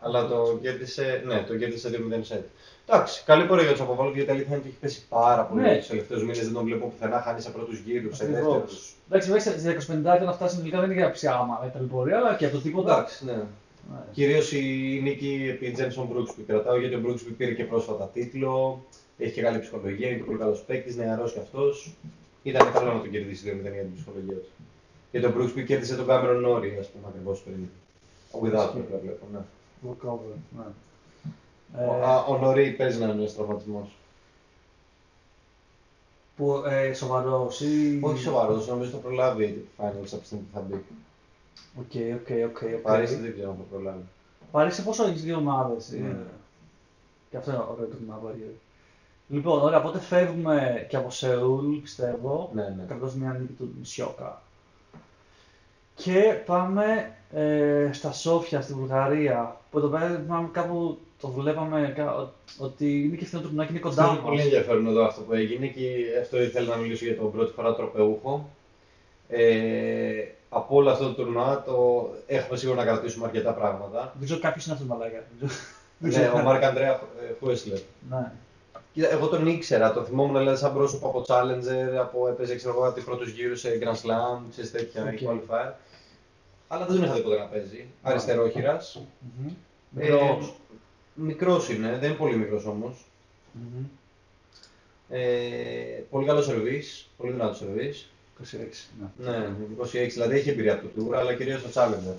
Αλλά το κέρδισε. Ναι, το κέρδισε 2-0 σετ. Εντάξει, καλή πορεία για του Αποβάλλοβ γιατί η αλήθεια είναι ότι έχει πέσει πάρα πολύ του τελευταίου μήνε. Δεν τον βλέπω πουθενά. Χάνει σε πρώτου γύρου, σε δεύτερου. Εντάξει, βέβαια στι 25 να φτάσει τελικά δεν είναι για ψιάμα με την πορεία, αλλά και από το τίποτα. Εντάξει, ναι. Κυρίως η νίκη επί Jameson Brouwer κρατάω γιατί ο Brouwer πήρε και πρόσφατα τίτλο. Έχει και καλή ψυχολογία, είναι πολύ καλό παίκτη, νεαρό κι αυτό. Ήταν καλό να τον κερδίσει το 0 για την ψυχολογία του. Και τον Brooksby κέρδισε τον Κάμερον Νόρι, ας πούμε, ακριβώς πριν. Ο Βιδάτο, το βλέπω, ναι. Ο Νόρι παίζει να είναι ένας τραυματισμός. Σοβαρός ή... Όχι σοβαρός, νομίζω θα προλάβει η ATP Finals από τη στιγμή που θα μπει. Οκ. Παρίσι δεν ξέρω αν θα προλάβει. Παρίσι πόσο έχεις δύο ομάδες. Και αυτό είναι ωραίο το κομμάτι. Λοιπόν, ωραία, οπότε φεύγουμε και από Σεούλ, πιστεύω, κρατώντας μια νίκη του Νησιόκα. Και πάμε στα Σόφια, στη Βουλγαρία, που εδώ πέρα κάπου το δουλεύαμε ότι είναι και φθηνό το κουνάκι, είναι κοντά μας. Είναι πολύ ενδιαφέρον εδώ αυτό που έγινε και αυτό ήθελα να μιλήσω για τον πρώτη φορά τροπεούχο. Από όλο αυτό το τουρνουά έχουμε σίγουρα να κρατήσουμε αρκετά πράγματα. Δεν ξέρω, κάποιος είναι αυτός μαλάκα. Ναι, ο Μάρκ Αντρέα Χούεσλερ. Εγώ τον ήξερα, τον θυμόμουν δηλαδή σαν πρόσωπο από Challenger, από έπαιζε του πρώτου γύρου σε Grand Slam, σε τέτοια qualifier. Αλλά δεν τον είχα δει ποτέ να παίζει. Αριστερόχειρας. Μικρός είναι, δεν είναι πολύ μικρός όμως. Πολύ καλό σερβίς, πολύ δυνατό σερβίς. 26. Ναι, 26, δηλαδή έχει εμπειρία από το Tour, αλλά κυρίως στο Challenger.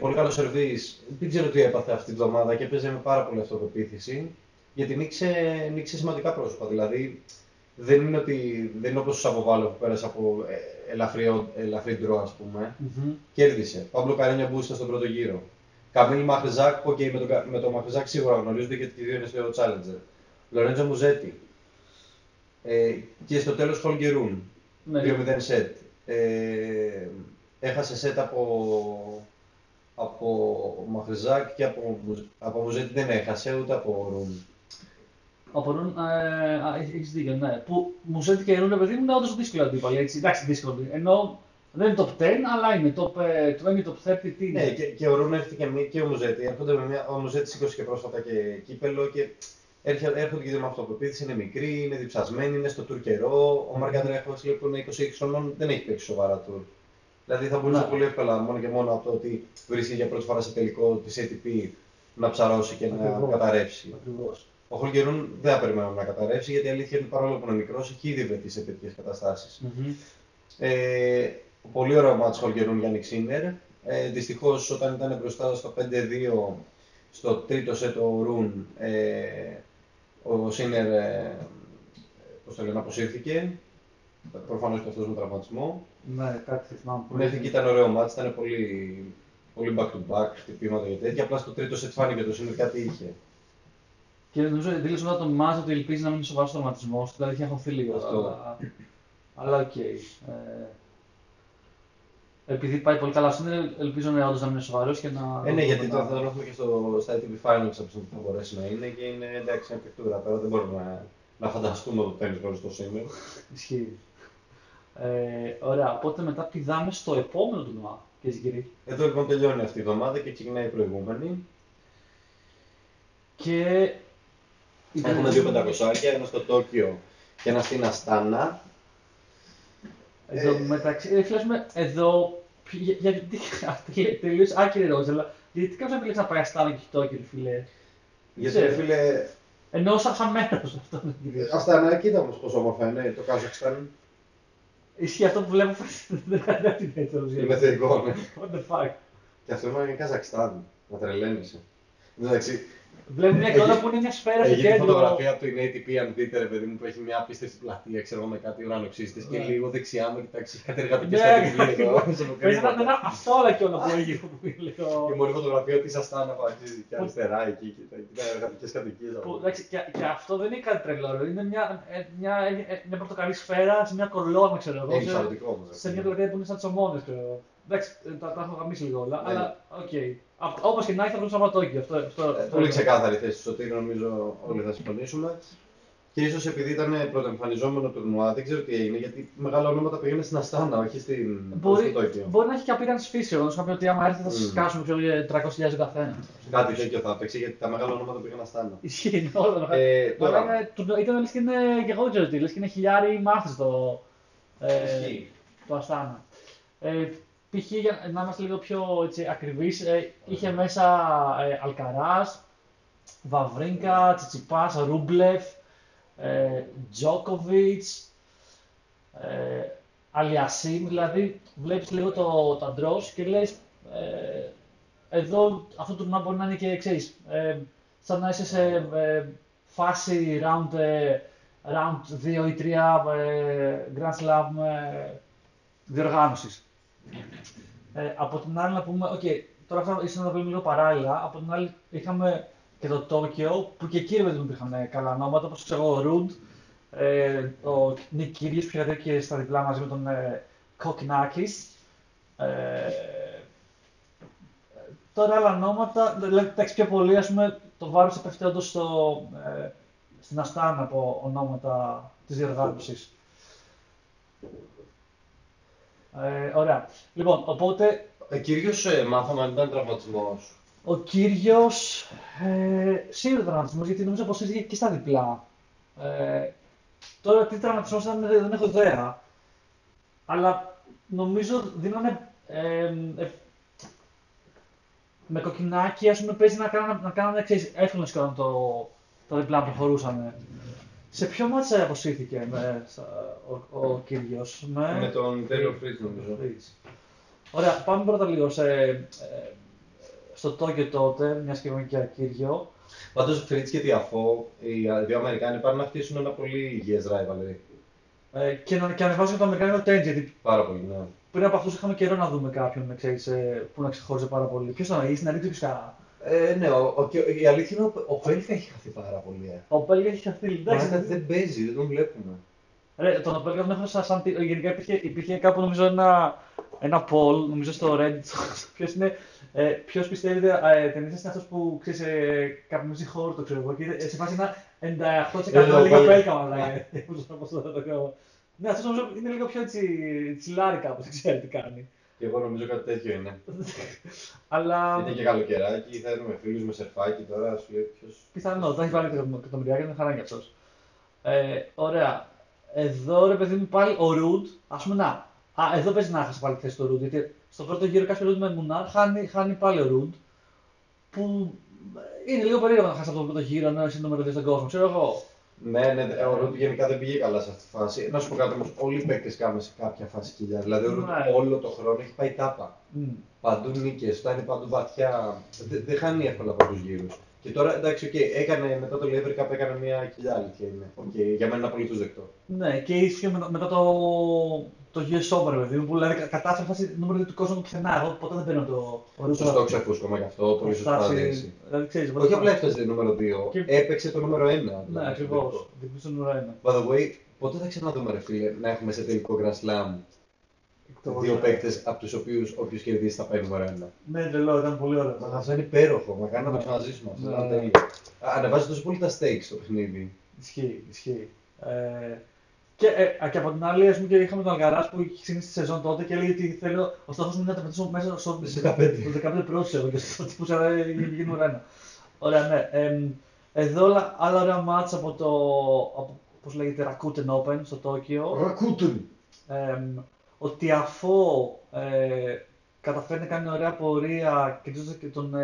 Πολύ καλό σερβίς, δεν ξέρω τι έπαθε αυτή τη βδομάδα και έπαιζε με πάρα πολύ αυτοπεποίθηση. Γιατί νίκησε σημαντικά πρόσωπα. Δηλαδή δεν είναι όπως ο Σαβοβάλο που πέρασε από ελαφρύ ντρό, ας πούμε. Κέρδισε. Παύλο Καρένια Μπούστα στον πρώτο γύρο. Καμίλ Μαχρεζάκ, okay, με τον Μαχρεζάκ σίγουρα γνωρίζονται γιατί και οι δύο είναι στο Challenger. Λορέντζο Μουζέτη. Και στο τέλος Holger Rune. 2-0 σετ. Έχασε σετ από Μαχρεζάκ και από Μουζέτη δεν έχασε, ούτε από Ρουν. Από Ρουν, έχεις δίκιο, ναι. Που Μουζέτη και Ρουν, παιδί μου, είναι όντως δύσκολο αντίπαλοι, έτσι, εντάξει, δύσκολοι. Ενώ δεν είναι top 10, αλλά είναι top 30, τι είναι. Ναι, και ο Ρουν έρχεται και ο Μουζέτη, έρχονται με μια, ο Μουζέτη σήκωσε και πρόσφατα και κύπελο και έρχονται και με αυτοπεποίθηση, είναι μικροί, είναι διψασμένοι, είναι στο τουρ καιρό. Ο Μάρκ Αντρέα Χούεσλερ που είναι 26 χρονών δεν έχει παίξει σοβαρά τουρ. Δηλαδή θα μπορούσε πολύ εύκολα μόνο και μόνο από το ότι βρίσκεται για πρώτη φορά σε τελικό της ATP να ψαρώσει και να καταρρεύσει. Ο Holger Rune δεν θα περιμένουμε να καταρρεύσει, γιατί η αλήθεια είναι παρόλο που είναι μικρός, έχει ήδη βρεθεί σε τέτοιες καταστάσεις. Πολύ ωραίο μάτς Holger Rune Jannik Sinner. Δυστυχώς όταν ήταν μπροστά στο 5-2 στο τρίτο σετ ο Rune, ο Sinner αποσύρθηκε. Προφανώς και αυτός με τραυματισμό. Ναι, κάτι θυμάμαι. Μέχρι και ήταν ωραίο μάτς, ήταν πολύ, πολύ back to back, χτυπήματα και τέτοια. Απλά στο τρίτο σετ φάνηκε το Sinner κάτι είχε. Και νομίζω ότι δήλωσε όταν τον μάζα ότι ελπίζει να μην είναι σοβαρός τραυματισμός, δηλαδή είχε αγχωθεί λίγο αυτό. Αλλά οκ. Επειδή πάει πολύ καλά στο Sinner, ελπίζω όντως να μην είναι σοβαρός και να. Ναι, γιατί τώρα θα τον έχουμε και στα ATP Finals από που θα μπορέσει να είναι και είναι εντάξει, μια πικτούρα πέρα, δεν μπορούμε να φανταστούμε το τέλος χωρίς το Sinner. Ισχύει. Ωραία, οπότε μετά πηδάμε στο επόμενο τουρνουά. Εδώ λοιπόν τελειώνει αυτή η εβδομάδα και ξεκινάει η προηγούμενη. Και έχουμε δύο πεντακοσάρια, ένα στο Τόκιο και ένα στην Αστάνα. Εδώ μεταξύ, φτιάχνουμε εδώ, γιατί αυτή τελείως άκυρη ερώτηση, αλλά γιατί κάποιος επιλέξει να πάει Αστάνα και Τόκιο, φίλε. Γιατί φίλε. Ενώ σαν μέρος αυτό. Αστάνα, κοίτα όμως πόσο όμορφα είναι το Καζακστάν. Ισχύει αυτό που βλέπω, δεν είναι την έτωση. Είναι θεϊκό, ναι. What the fuck. Και αυτό είναι Καζακστάν, να τρελαίνεσαι. Εντάξει. Βλέπουμε μια εικόνα που είναι μια σφαίρα στο κέντρο. Έχει φωτογραφία του είναι ATP, αν δείτε ρε παιδί μου, που έχει μια απίστευτη πλατεία, ξέρω με κάτι ουρανοξύστες και λίγο δεξιά μου, κοιτάξει, έχει κάτι εργατικές κατηγορίες. Παίζει ένα αυτόρα και όλα που έγινε. Η μόνη φωτογραφία της Αστάνα φαντίζει και αριστερά εκεί και τα εργατικές κατοικίες. Και αυτό δεν είναι κάτι τρελό, είναι μια πορτοκαλί σφαίρα σε μια κολόνα, ξέρω εγώ. Σε μια πλατεία που είναι σαν τσομώνες, ξέρω. Εντάξει, τα έχω γαμίσει λίγο όλα, αλλά οκ. Όπως και να έχει, θα βρούμε σαματόκι. Πολύ ξεκάθαρη θέση του Σωτήρη, νομίζω όλοι θα συμφωνήσουμε. Και ίσως επειδή ήταν πρωτοεμφανιζόμενο τουρνουά, δεν ξέρω τι έγινε, γιατί μεγάλα ονόματα πήγαινε στην Αστάνα, όχι στο Τόκιο. Μπορεί να έχει και απίθανη σφίση, όμως κάποιοι ότι άμα έρθει θα σας σκάσουν 300.000 καθένα. Κάτι τέτοιο θα παίξει, γιατί τα μεγάλα ονόματα πήγαινε Αστάνα. Ισχύει, όλα. Ήταν λες και είναι, και εγώ δεν ξέρω τι, λες και είναι χιλιάρι μάθες το Αστάνα. Π.χ. για να είμαστε λίγο πιο ακριβείς, είχε μέσα Αλκαράς, Βαβρίνκα, Τσιτσιπάς, Ρούμπλεφ, Τζόκοβιτς, Αλιασίμ, δηλαδή βλέπεις λίγο το αντρός και λες εδώ αυτό το τουρνουά μπορεί να είναι και ξέρεις, σαν να είσαι σε φάση round 2 ή 3 Grand Slam διοργάνωσης. Από την άλλη να πούμε, τώρα αυτά ίσως να τα πούμε λίγο παράλληλα, από την άλλη είχαμε και το Τόκιο, που και εκεί δεν υπήρχαν καλά ονόματα, όπως ξέρω ο Ρουντ, ο Νίκ Κύριος που είχε και στα διπλά μαζί με τον Κοκκινάκης. Τώρα άλλα ονόματα, δηλαδή εντάξει πιο πολύ, ας πούμε, το βάρος θα πέφτει όντως στην Αστάνα από ονόματα της διοργάνωσης. Ωραία. Λοιπόν, οπότε. Κυρίως μάθαμε αν ήταν τραυματισμός. ο κύριος σίγουρα τραυματισμός, γιατί νομίζω πως είχε και στα διπλά. Τώρα τι τραυματισμός ήταν δεν έχω ιδέα, αλλά νομίζω δίνανε με κοκκινάκι, ας πούμε, παίζει να κάνανε εύκολες και όταν τα διπλά προχωρούσαν. Σε ποιο μάτσα αποσύρθηκε ο κύριος? Με τον Taylor Fritz, νομίζω. Ωραία, πάμε πρώτα λίγο στο Τόκιο τότε, μιας και και κύριο. Πάντως, Fritz και Tiafoe, οι δύο Αμερικάνοι πάνε να χτίσουν ένα πολύ υγιές rivalry. Και ανεβάζουν το Αμερικάνικο tennis, γιατί πάρα πολύ, ναι. Πριν από αυτούς είχαμε καιρό να δούμε κάποιον που να ξεχώριζε πάρα πολύ. Ποιος ήταν, στην αλήθεια, ποιος κανένα. Ναι, η αλήθεια είναι ότι ο Πέλγκα έχει χαθεί πάρα πολύ. Ο Πέλγκα έχει χαθεί, εντάξει. Δεν παίζει, δεν τον βλέπουμε. Τον Πέλγκα τον έχασα σαν. Γενικά υπήρχε κάπου νομίζω ένα poll, νομίζω στο Reddit. Ποιος πιστεύει ότι είναι αυτός που ξέρει καπνίζει χώρο, το ξέρω εγώ. Και σε φάση ένα 98% λίγο Πέλγκα, μάλλον. Ναι, αυτός νομίζω είναι λίγο πιο τσιλάρι κάπως, δεν ξέρει τι κάνει. Και εγώ νομίζω κάτι τέτοιο είναι. Αλλά... είναι και καλοκαιράκι, θα έρθουμε με φίλους, με σερφάκι τώρα, σου λέει ποιος... Πιθανό, θα έχει βάλει εκατομμυριακά, είναι χαρά για αυτός. Ωραία. Εδώ ρε παιδί μου πάλι ο Ρουντ, ας πούμε να. Εδώ παίζει να χάσει πάλι τη θέση του Ρουντ, γιατί στο πρώτο γύρο Casper Ruud με Μουνάρ χάνει πάλι ο Ρουντ. Που είναι λίγο περίεργο να χάσει από τον πρώτο γύρο, ενώ είσαι νούμερο 2 στον κόσμο, ξέρω εγώ. Ναι, ο Ρουντ γενικά δεν πήγε καλά σε αυτή τη φάση. Να σου πω κάτι όμως, όλοι οι παίκτες κάνουν σε κάποια φάση κοιλιά. Δηλαδή ο Ρουντ όλο το χρόνο έχει πάει τάπα. Παντού νίκες, φτάνει παντού βαθιά. Δεν χάνει εύκολα από τους γύρους. Και τώρα εντάξει, έκανε μετά το Laver Cup έκανε μια κοιλιά, αλήθεια είναι. Για μένα είναι απολύτως δεκτό. Ναι, και ίσχυε μετά το US Open, παιδί μου, που δηλαδή κατάφερε φάση νούμερο του κόσμου πουθενά. Εγώ ποτέ δεν παίρνω το Ρουντ. Σωστό ξεφούσκωμα γι' αυτό, πολύ σωστά δείξει. Όχι απλά έφτασε νούμερο 2, έπαιξε το νούμερο 1. Ναι, ακριβώς. Διπλή στο νούμερο 1. By the way, πότε θα ξαναδούμε, ρε φίλε, να έχουμε σε τελικό Grand Slam δύο παίκτες από τους οποίους όποιος κερδίσει θα πάει νούμερο 1? Ναι, τρελό, ήταν πολύ ωραίο. Μα αυτό είναι υπέροχο, μακάρι να το ξαναζήσουμε αυτό. Ανεβάζει τόσο πολύ τα stakes στο παιχνίδι. Ισχύει. Και από την άλλη, ας πούμε, είχαμε τον Αλγαράς που είχε ξεκινήσει τη σεζόν τότε και έλεγε ότι θέλω ο στόχος μου είναι να τερματίσω μέσα στο 15 πρόσεχο και στο τύπου γίνουμε ένα. Ωραία, ναι. Εδώ άλλα ωραία μάτσα από το, πώς λέγεται, Rakuten Open στο Τόκιο. Rakuten! Ο Tiafoe καταφέρνει να κάνει ωραία πορεία και τον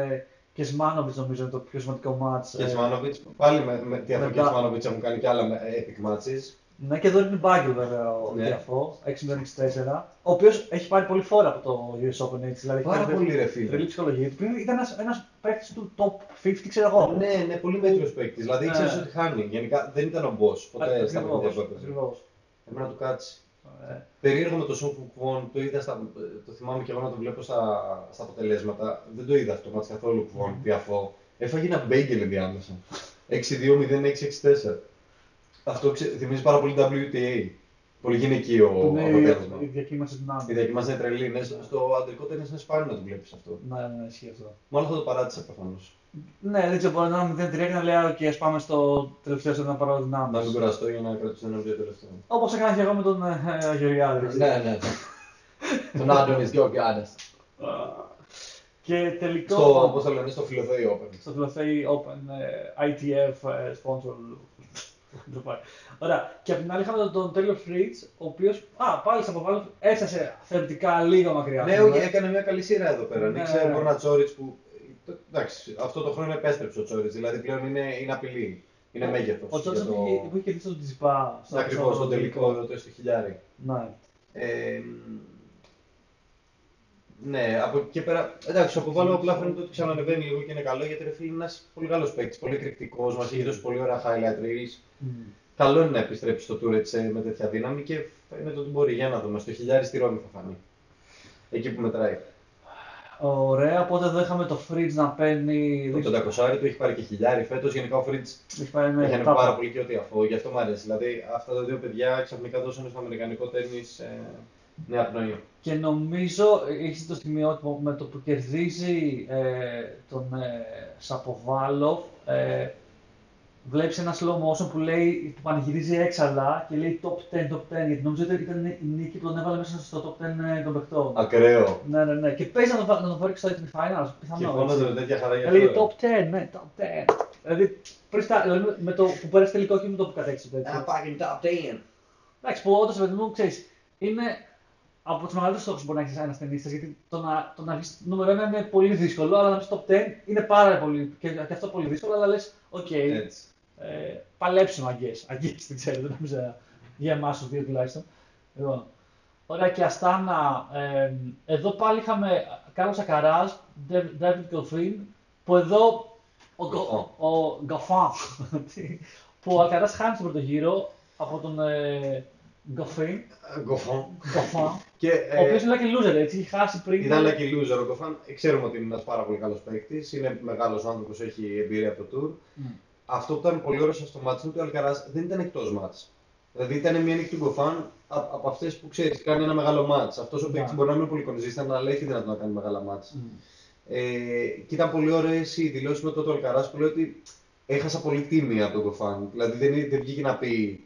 Κεσμάνοβιτς, νομίζω είναι το πιο σημαντικό μάτς. Κεσμάνοβιτς, πάλι με Tiafoe και Κεσμάνοβιτς έχουν κάνει και άλλα epic matches. Ναι, και εδώ είναι μπάγκελ βέβαια ο Tiafoe, 6-0-6-4, ο οποίος έχει πάρει πολύ φόρα από το US Open, έτσι, δηλαδή πάρα πολύ ρε φίλε. Τρελή ψυχολογία. Πριν ήταν ένας παίκτης του top 50, ξέρω εγώ. Ναι, πολύ μέτριος παίκτης, δηλαδή ξέρεις ότι χάνει. Γενικά δεν ήταν ο boss, ποτέ στα παιδιά παίκτης. Ακριβώς. Εμένα του κάτσει. Περίεργο με το Song Kukwon, το θυμάμαι και εγώ να το βλέπω στα αποτελέσματα. Δεν το είδα αυτό το μάτς καθόλου Kukwon, Tiafoe. Έφαγε ένα μπέγγελ ενδιάμεσα. 6-2-0-6-6-4. Αυτό θυμίζει πάρα πολύ WTA. Πολύ γυναικείο αποτέλεσμα. Η διακύμαση είναι τρελή. Στο αντρικό τέννις είναι σπάνιο να το βλέπεις αυτό. Ναι, ισχύει αυτό. Μάλλον θα το παράτησα προφανώς. Ναι, δεν ξέρω, μπορεί να μην τρέχει να λέει ότι ας πάμε στο τελευταίο να πάρω δυνάμεις. Να μην κουραστώ για να κρατήσω ένα βίντεο τελευταίο. Όπως έκανα και εγώ με τον Γεωργιάδη. Ναι. Τον Άδωνις Γεωργιάδη. Και τελικό. Όπως θα λένε, στο Φιλοθέη Open. Στο Φιλοθέη Open, ITF sponsor. Ωραία, και απ' την άλλη είχαμε τον Taylor Fritz, ο οποίος πάλι σε αποβάλλον έφτασε θεωρητικά λίγο μακριά. Ναι, έκανε μια καλή σειρά εδώ πέρα. Νίξε Μπόρνα Τσόριτς που. Εντάξει, αυτό το χρόνο επέστρεψε ο Τσόριτς, δηλαδή πλέον είναι απειλή. Είναι μέγεθος. Ο Τσόριτς που είχε κερδίσει τον Τσιτσιπά. Ακριβώς, τον τελικό, το στο χιλιάρι. Ναι, από εκεί και πέρα. Εντάξει, αποβάλλω απλά φαίνεται ότι ξανανεβαίνει λίγο και είναι καλό γιατί είναι ένας πολύ καλός παίκτης, πολύ εκρηκτικός, μας έχει δώσει πολύ ωραία highlight reels. Καλό είναι να επιστρέψει στο Tour έτσι με τέτοια δύναμη και φαίνεται ότι μπορεί. Για να δούμε, στο χιλιάρι στη Ρώμη θα φανεί. Εκεί που μετράει. Ωραία, οπότε εδώ είχαμε το Fritz να παίρνει. Το τεντακοσάρι του έχει πάρει και χιλιάρι φέτος. Γενικά ο Fritz έχει πάρει πάρα πολύ και ο Tiafoe, γι' αυτό μου αρέσει. Δηλαδή αυτά τα δύο παιδιά ξαφνικά δώσανε στο αμερικανικό τέννις. Ναι, πνοή. Και νομίζω έχει το σημειότυπο με το που κερδίζει τον Σαποβάλοφ βλέπεις ένα slow motion που λέει, του πανηγυρίζει έξαλλα και λέει top 10, top 10, γιατί νομίζω ότι ήταν η νίκη που τον έβαλε μέσα στο top 10 των παιχτών. Ακραίο. Ναι, ναι, ναι. Και παίζει να τον βάλει και στο ATP Finals, πιθανό. Και φώναζε με τέτοια χαρά για αυτό. Λέει top 10, ναι, top 10. Δηλαδή, με το που πέρασε τελικό όχι με το που κατέξει. Ένα fucking top 10. Εντάξει, που όντως, παιδί μου, ξέρεις, είναι από τους μεγαλύτερους στόχους που μπορεί να έχεις ένας ταινίστας, γιατί το να αρχίσεις νούμερο 1 είναι πολύ δύσκολο, αλλά να πεις top 10 είναι πάρα πολύ, και αυτό πολύ δύσκολο, αλλά λες, οκ, παλέψουμε αγγές, την ξέρετε, νομίζω, για εμάς τους δύο τουλάχιστον. Λοιπόν, ωραία, και Αστάνα, εδώ πάλι είχαμε Κάρλος Ακαράζ, David Goffin, που εδώ, ο Goffin, που ο Ακαράζ χάνει στον πρώτο γύρο, από τον Goffin, ο οποίος είναι lucky loser, έτσι, είχε χάσει πριν. Ήταν lucky loser ο Goffin, ξέρουμε ότι είναι ένας πάρα πολύ καλός παίκτης, είναι μεγάλος άνθρωπος, έχει εμπειρία από το tour. Mm. Αυτό που ήταν πολύ ωραίο στο μάτσο του Alcaraz δεν ήταν εκτός μάτς. Δηλαδή ήταν μια νίκη του Goffin από αυτές που ξέρεις, κάνει ένα μεγάλο μάτς. Αυτός ο παίκτης μπορεί να είναι πολύ consistent, αλλά έχει δυνατόν να κάνει μεγάλα μάτς. Και ήταν πολύ ωραίες οι δηλώσεις με τον Alcaraz που λέει ότι έχασα πολύ τίμια τον Goffin. Δηλαδή δεν βγήκε να πει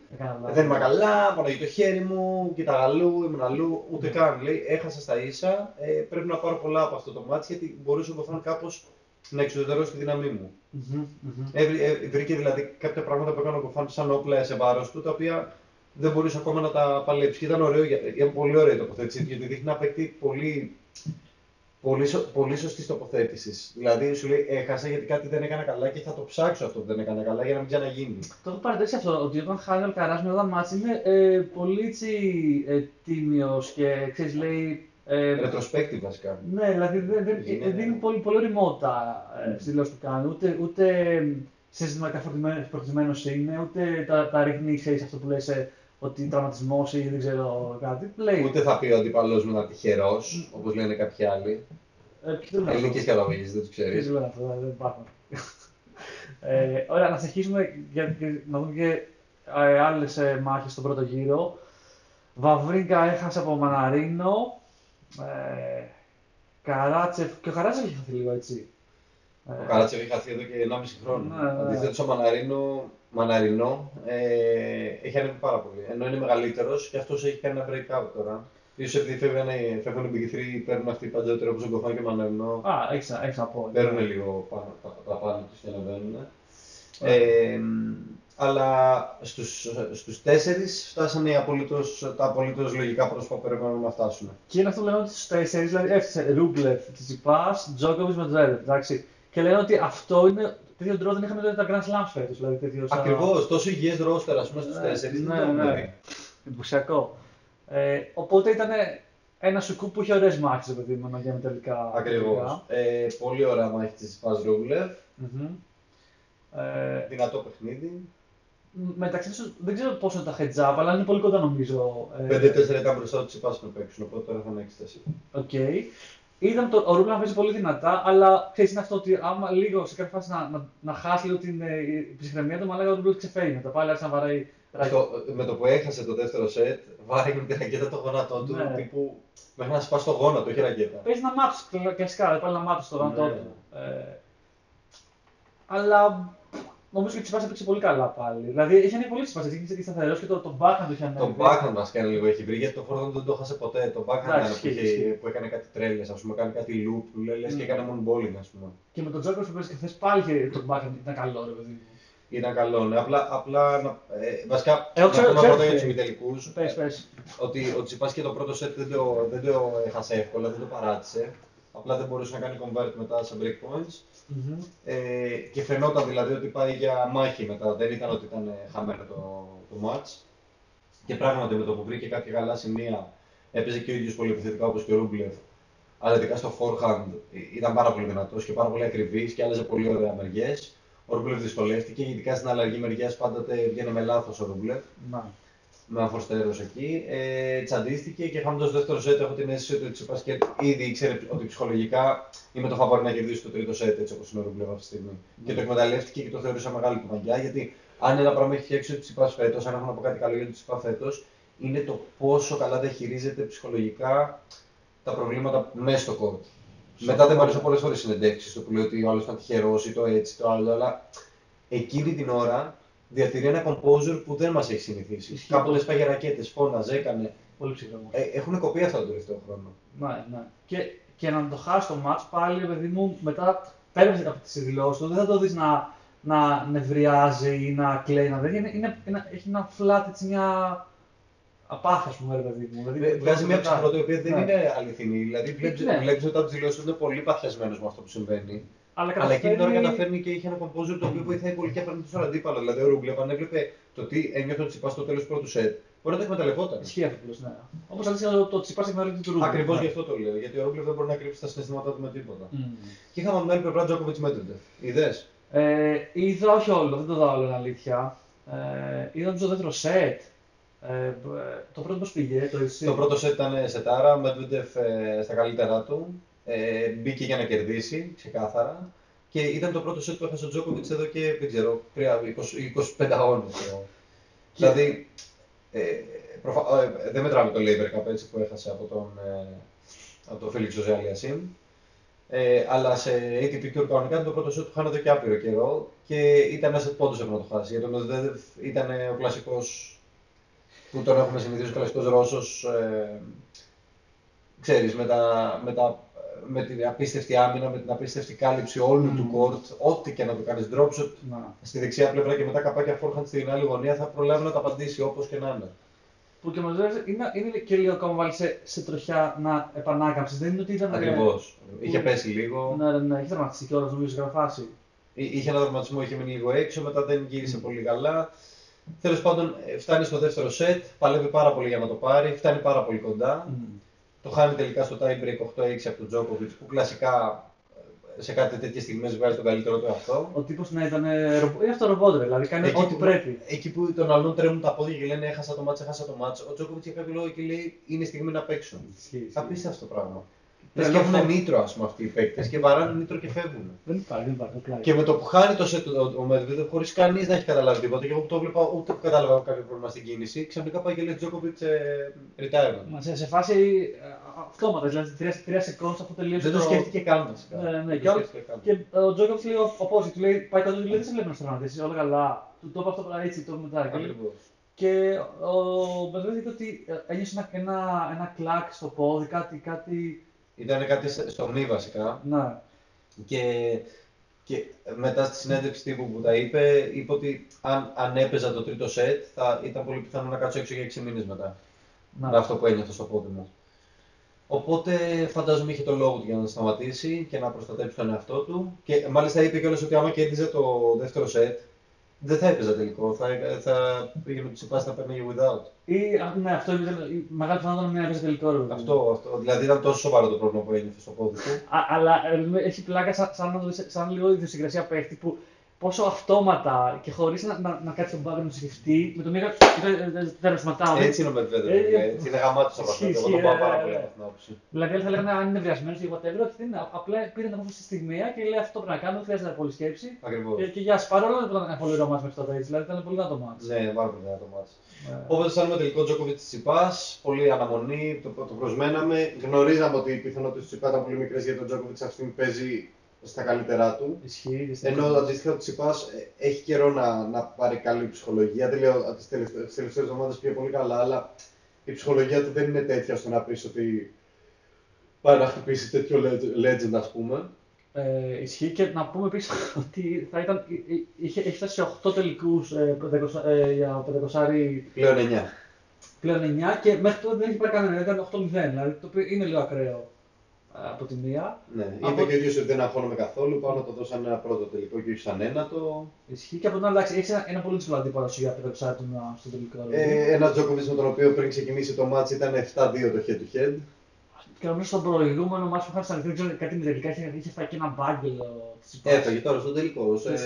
δεν είμαι καλά, παραγεί το χέρι μου, κοίτα αλλού, ήμουν αλλού, ούτε καν. Λέει έχασα στα ίσα, πρέπει να πάρω πολλά από αυτό το μάτς γιατί μπορούσε ο Goffin κάπως να εξουδετερώσει τη δύναμή μου. Βρήκε δηλαδή κάποια πράγματα που έκανε ο Goffin σαν όπλα σε βάρος του, τα οποία δεν μπορούσε ακόμα να τα παλέψει. Ήταν ωραίο, ήταν πολύ ωραίο η τοποθέτηση, γιατί δείχνει να παίκτη πολύ σωστή τοποθέτηση. Δηλαδή σου λέει έχασα γιατί κάτι δεν έκανα καλά και θα το ψάξω αυτό που δεν έκανα καλά για να μην ξαναγίνει. Το έχω παρατηρήσει αυτό, ότι όταν χάνει ο Alcaraz με όταν μάτς είναι πολύ τίμιος και ξέρεις λέει. Retrospective βασικά. Ναι, δηλαδή δεν δίνει πολύ ωριμότητα στη δηλώση που κάνει. Ούτε συστηματικά φορτισμένος είναι, ούτε τα ρίχνει ξέρεις αυτό που λες. Ότι τραυματισμός ή δεν ξέρω κάτι. Λέει. Ούτε θα πει ο αντιπαλός μου να είναι τυχερός, όπως λένε κάποιοι άλλοι. Ελληνικές καταγωγές, δεν τους ξέρεις. Δεν αυτό, δεν υπάρχουν. Ωραία, να συνεχίσουμε να δούμε και άλλες μάχες στον πρώτο γύρο. Βαβρίνκα έχασε από Μαναρίνο. Καράτσεφ. Και ο Καράτσεφ είχε χαθεί λίγο έτσι. Ο Καράτσεφ είχε χαθεί εδώ και 1,5 χρόνο. Αντίθετα, ο Μαναρινό έχει ανέβει πάρα πολύ. Ενώ είναι μεγαλύτερος και αυτός έχει κάνει ένα break-out τώρα. Ίσως επειδή φεύγουν οι Big 3, παίρνουν αυτοί οι παντζότεροι όπως ο Goffin και ο Μαναρινό. Α, έχεις να πω. Παίρνουν λίγο τα πάνω τους και ανεβαίνουν. Αλλά στους 4 φτάσανε τα απολύτως λογικά πρόσωπα που περιμένουμε να φτάσουν. Και είναι αυτό που λέμε ότι στους 4, δηλαδή έφτασε Ρούμπλεφ, Tsitsipas, Djokovic, Medvedev, εντάξει. Και λένε ότι αυτό είναι. Τέτοιο ντρό δεν είχαμε τα Grand Slam φέτος, δηλαδή ακριβώς, τόσο υγιές ρόστερ, ας πούμε, στους 4. Ναι. Εντυπωσιακό. Οπότε ήταν ένα σουκού που είχε ωραίες μάχες, παιδί μου, να γίνουμε τελικά. Ακριβώς. Πολύ ωραία μάχη της Fast Rublev. Δυνατό παιχνίδι. Μεταξύ τους δεν ξέρω πόσο τα heads up, αλλά είναι πολύ κοντά νομίζω. 5-4 ήταν μπροστά του Tsitsipas να παίξουν, οπότε τώρα θα είναι 6-4. Είδαμε ο Ρούμπλεφ να παίζει πολύ δυνατά, αλλά ξέρεις είναι αυτό ότι άμα λίγο σε κάποια φάση να χάσει λίγο την ψυχραιμία του, μάλλον ο Ρούμπλεφ ξεφέρει να τα πάει, άρχισε να βαράει ρακέτα. Με το που έχασε το δεύτερο σετ, βάραγε την ρακέτα το γόνατό του, ναι. Τύπου μέχρι να σπάσει το γόνατο, όχι ρακέτα. Παίζει να μάψεις, κλασικά, πάλι να μάψεις το γόνατό του. Αλλά νομίζω και ο Tsitsipas έπαιξε πολύ καλά πάλι. Δηλαδή είχε ανέβει πολύ Tsitsipas, είχε σταθερός και το backhand του είχε ανέβει. Το backhand μας κάνει λίγο έχει βρει, γιατί το forehand δεν το έχασε ποτέ. Το backhand που έκανε κάτι τρέλες, ας πούμε, κάνει κάτι loop, που λες και έκανε moonballing, ας πούμε. Και με τον Djokovic που παίζει και χθες πάλι το backhand ήταν καλό, ρε παιδί. Ήταν καλό, ναι. Απλά βασικά, να πούμε πρώτα για τους ημιτελικούς, ότι ο Tsitsipas και το πρώτο set δεν το έχασε εύκολα, δεν το παράτησε. Απλά δεν μπορούσε να κάνει convert μετά σε breakpoints. Και φαινόταν δηλαδή ότι πάει για μάχη μετά. Δεν ήταν ότι ήταν χαμένο το match. Και πράγματι με το που βρήκε κάποια καλά σημεία, έπαιζε και ο ίδιος πολύ επιθετικά όπως και ο Ρούμπλεφ. Αλλά ειδικά στο forehand ήταν πάρα πολύ δυνατός και πάρα πολύ ακριβής και άλλαζε πολύ ωραία μεριές. Ο Ρούμπλεφ δυσκολεύτηκε, ειδικά στην αλλαγή μεριάς πάντα βγαίνει με λάθος ο Ρούμπλεφ. Με ένα φορστέρος εκεί, τσαντίστηκε και χάνοντας το δεύτερο σετ έχω την αίσθηση ότι ο Tsitsipas ήδη ήξερε ότι ψυχολογικά είμαι το φαβόρι να κερδίσει το τρίτο σετ, έτσι όπως είναι ο Ρούμπλεφ αυτή τη στιγμή. Και το εκμεταλλεύτηκε και το θεωρούσα μεγάλη κουβαντιά, γιατί αν ένα πράγμα έχει φτιάξει ο Tsitsipas φέτος, αν έχω να πω κάτι καλό για τον Tsitsipas φέτος, είναι το πόσο καλά διαχειρίζεται ψυχολογικά τα προβλήματα μέσα στο κόρτ. Μετά δεν μου αρέσουν πολλές φορές συνεντεύξεις, το που λέει ότι ο άλλος ήταν τυχερός ή το έτσι, το άλλο, αλλά εκείνη την ώρα διατηρεί ένα composure που δεν μας έχει συνηθίσει. Κάποτε σπάγε ρακέτες, φώναζε, έκανε. Πολύ ψυχρό. Έχουν κοπεί αυτά τον τελευταίο χρόνο. Ναι, ναι. Και να το χάσει το match πάλι, παιδί μου, μετά πέρασε από τις δηλώσεις του, δεν θα το δεις να νευριάζει ή να κλαίει. Να έχει ένα φλάτ, έτσι μια. Απάθεια, α πούμε, ρε παιδί μου. Βγάζει μια ψυχρότητα η οποία δεν είναι αληθινή. Δηλαδή, βλέπεις ότι από τις δηλώσεις του είναι πολύ παθιασμένος με αυτό που συμβαίνει. Αλλά εκείνη την ώρα καταφέρνει και είχε ένα composure το οποίο βοηθάει πολύ και απέναντι στον αντίπαλο. Δηλαδή, ο Ρούγκλεβ, αν έβλεπε το τι ένιωθε ο Τσιτσιπάς στο τέλος του πρώτου σετ, μπορεί να το εκμεταλλευόταν. Ισχύει αυτό που λες, ναι. Όπως αντίστοιχα το Τσιτσιπάς εκμεταλλεύεται του Ρούγκλεβ. Ακριβώς γι' αυτό το λέω. Γιατί ο Ρούγκλεβ δεν μπορεί να κρύψει τα συναισθήματά του με τίποτα. Και είχαμε από την άλλη πλευρά Djokovic Medvedev. Είδες? Είδα, όχι όλο, δεν το είδα όλο, είναι αλήθεια. Είδα το δεύτερο σετ. Το πρώτο πώς πήγε? Το πρώτο σετ ήταν σετάρα, Medvedev στα καλύτερά του. Μπήκε για να κερδίσει, ξεκάθαρα. Και ήταν το πρώτο σετ που έχασε ο Djokovic εδώ και δεν ξέρω, 25 αγώνες. Δηλαδή, δεν μετράμε το Laver Cup που έχασε από τον Felix Auger-Aliassime. Αλλά σε ATP Tour κανονικά ήταν το πρώτο σετ που χάνεται και άπειρο καιρό. Και ήταν ένα σετ πόντος έπρεπε να το χάσει. Γιατί ο Medvedev ήταν ο κλασικός που τώρα έχουμε συνηθίσει, ο κλασικός Ρώσος. Ξέρεις, με την απίστευτη άμυνα, με την απίστευτη κάλυψη όλου του κορτ, ό,τι και να το κάνεις, drop shot στη δεξιά πλευρά και μετά καπάκια forehand στην άλλη γωνία, θα προλάβει να τα απαντήσει όπως και να είναι. Που και μας λέει, είναι και λίγο ακόμα βάλει σε τροχιά να επανάκαμψεις, δεν είναι ότι ήταν... Ακριβώς. Είχε πέσει λίγο. Ναι, είχε τραυματιστεί και όλος, νομίζω, είχα φάσει. Είχε ένα τραυματισμό, είχε μείνει λίγο έξω, μετά δεν γύρισε πολύ καλά. Τέλος πάντων, φτάνει στο δεύτερο σετ, παλεύει πάρα πολύ για να το πάρει, φτάνει πάρα πολύ κοντά. Το χάνει τελικά στο tie break 8-6 από τον Djokovic, που κλασικά σε κάτι τέτοιες στιγμές βγάζει τον καλύτερο του εαυτό. Ο τύπος να ήταν ρομπότρε, δηλαδή κάνει ό,τι πρέπει. Εκεί που τον άλλον τρέμουν τα πόδια και λένε έχασα το μάτς, ο Djokovic για κάποιο λόγο και λέει είναι η στιγμή να παίξουν. Απίστευτο πράγμα. Πες και έχουν νήτρο, ας πούμε, αυτοί οι παίκτες και βαράνε νήτρο και φεύγουν. Δεν υπάρχει, Και με το που χάνει το σετ ο Medvedev, χωρίς κανείς να έχει καταλάβει τίποτα, και εγώ που το βλέπα, ούτε που κατάλαβα κάποιο πρόβλημα στην κίνηση, ξαφνικά πάει και λέει Djokovic retirement. Μα σε φάση αυτόματα, δηλαδή 3 seconds αφού τελείωσε. Δεν το σκέφτηκε καν. Και ο Djokovic λέει opposite, του λέει πάει κάτω, δεν σε βλέπει να σταματήσει, όλα καλά. Του το είπα αυτό έτσι, το μετά. Και ο Medvedev είπε ότι ένιωσε ένα κλακ στο πόδι, κάτι. Ήταν κάτι στομνή βασικά. Να. Και μετά στη συνέντευξη τύπου που τα είπε ότι αν έπαιζα το τρίτο σετ θα ήταν πολύ πιθανό να κάτσω έξω για 6 μήνες μετά. Να. Αυτό που ένιωθα στο πόδι μου. Οπότε φαντάζομαι είχε το λόγο του για να σταματήσει και να προστατέψει τον εαυτό του. Και μάλιστα είπε κιόλας ότι άμα κέρδιζε το δεύτερο σετ, δεν θα έπαιζα τελικό, θα πήγαινε τους υπάστα, θα παίρνει without. Ναι, αυτό ήταν μεγάλη πιθανότητα να έπαιζε τελικό ρόλο. Αυτό, δηλαδή ήταν τόσο σοβαρό το πρόβλημα που ένιωθε στο πόδι του. Αλλά έχει πλάκα σαν λίγο ιδιοσυγκρασία παίχτη που πόσο αυτόματα και χωρίς να κάτσει τον πάγκο να σκεφτεί, με το μία κατσουματάω. Έτσι είναι ο Medvedev, έτσι είναι γαμάτος από αυτό, εγώ το πάω πάρα πολύ από την άποψη. Δηλαδή θα λέγανε αν είναι βιασμένος ή whatever, απλά πήρε την απόφαση στιγμιαία και λέει αυτό πρέπει να κάνω, χρειάζεται πολύ σκέψη. Ακριβώς. Και για σπάρο όλα ήταν ένα πολύ ωραίο μάτς μέχρι τότε, δηλαδή ήταν πολύ δυνατό μάτς. Ναι, πάρα πολύ δυνατό μάτς. Οπότε σαν με τελικό Djokovic Tsitsipas, πολύ αναμονή, το προσμέναμε. Γνωρίζαμε ότι οι πιθανότητες του Tsitsipas ήταν πολύ μικρές γιατί ο Djokovic αυτή παίζει στα καλύτερά του. Ενώ αντίστοιχα ο Tsitsipas έχει καιρό να πάρει καλή ψυχολογία. Δεν λέω ότι τις τελευταίες εβδομάδες πήγε πολύ καλά, αλλά η ψυχολογία του δεν είναι τέτοια ώστε να πεις ότι πάει να χτυπήσει τέτοιο legend, ας πούμε. Ισχύει και να πούμε επίσης ότι θα ήταν. Έχει φτάσει σε 8 τελικούς για 500. Πλέον 9 και μέχρι τώρα δεν έχει πάρει κανένα. Ήταν 8-0, δηλαδή το οποίο είναι λίγο ακραίο. Από τη μία. Ναι, είπε και ο ίδιος ότι δεν αγχώνομαι καθόλου. Πάνω το δώσαν ένα πρώτο τελικό και όχι σαν ένα το. Ισχύει και από την άλλη, εντάξει, έχει ένα πολύ δύσκολο αντίπαλο σου για το ψάρι στο τελικό. Ένα Djokovic με τον οποίο πριν ξεκινήσει το match ήταν 7-2 το head to head. Και νομίζω στον προηγούμενο match που είχαν σταθεί, δεν ξέρω κάτι με τελικά, είχε φάει και ένα μπάγκελ. Έφαγε τώρα στο τελικό, σε ένα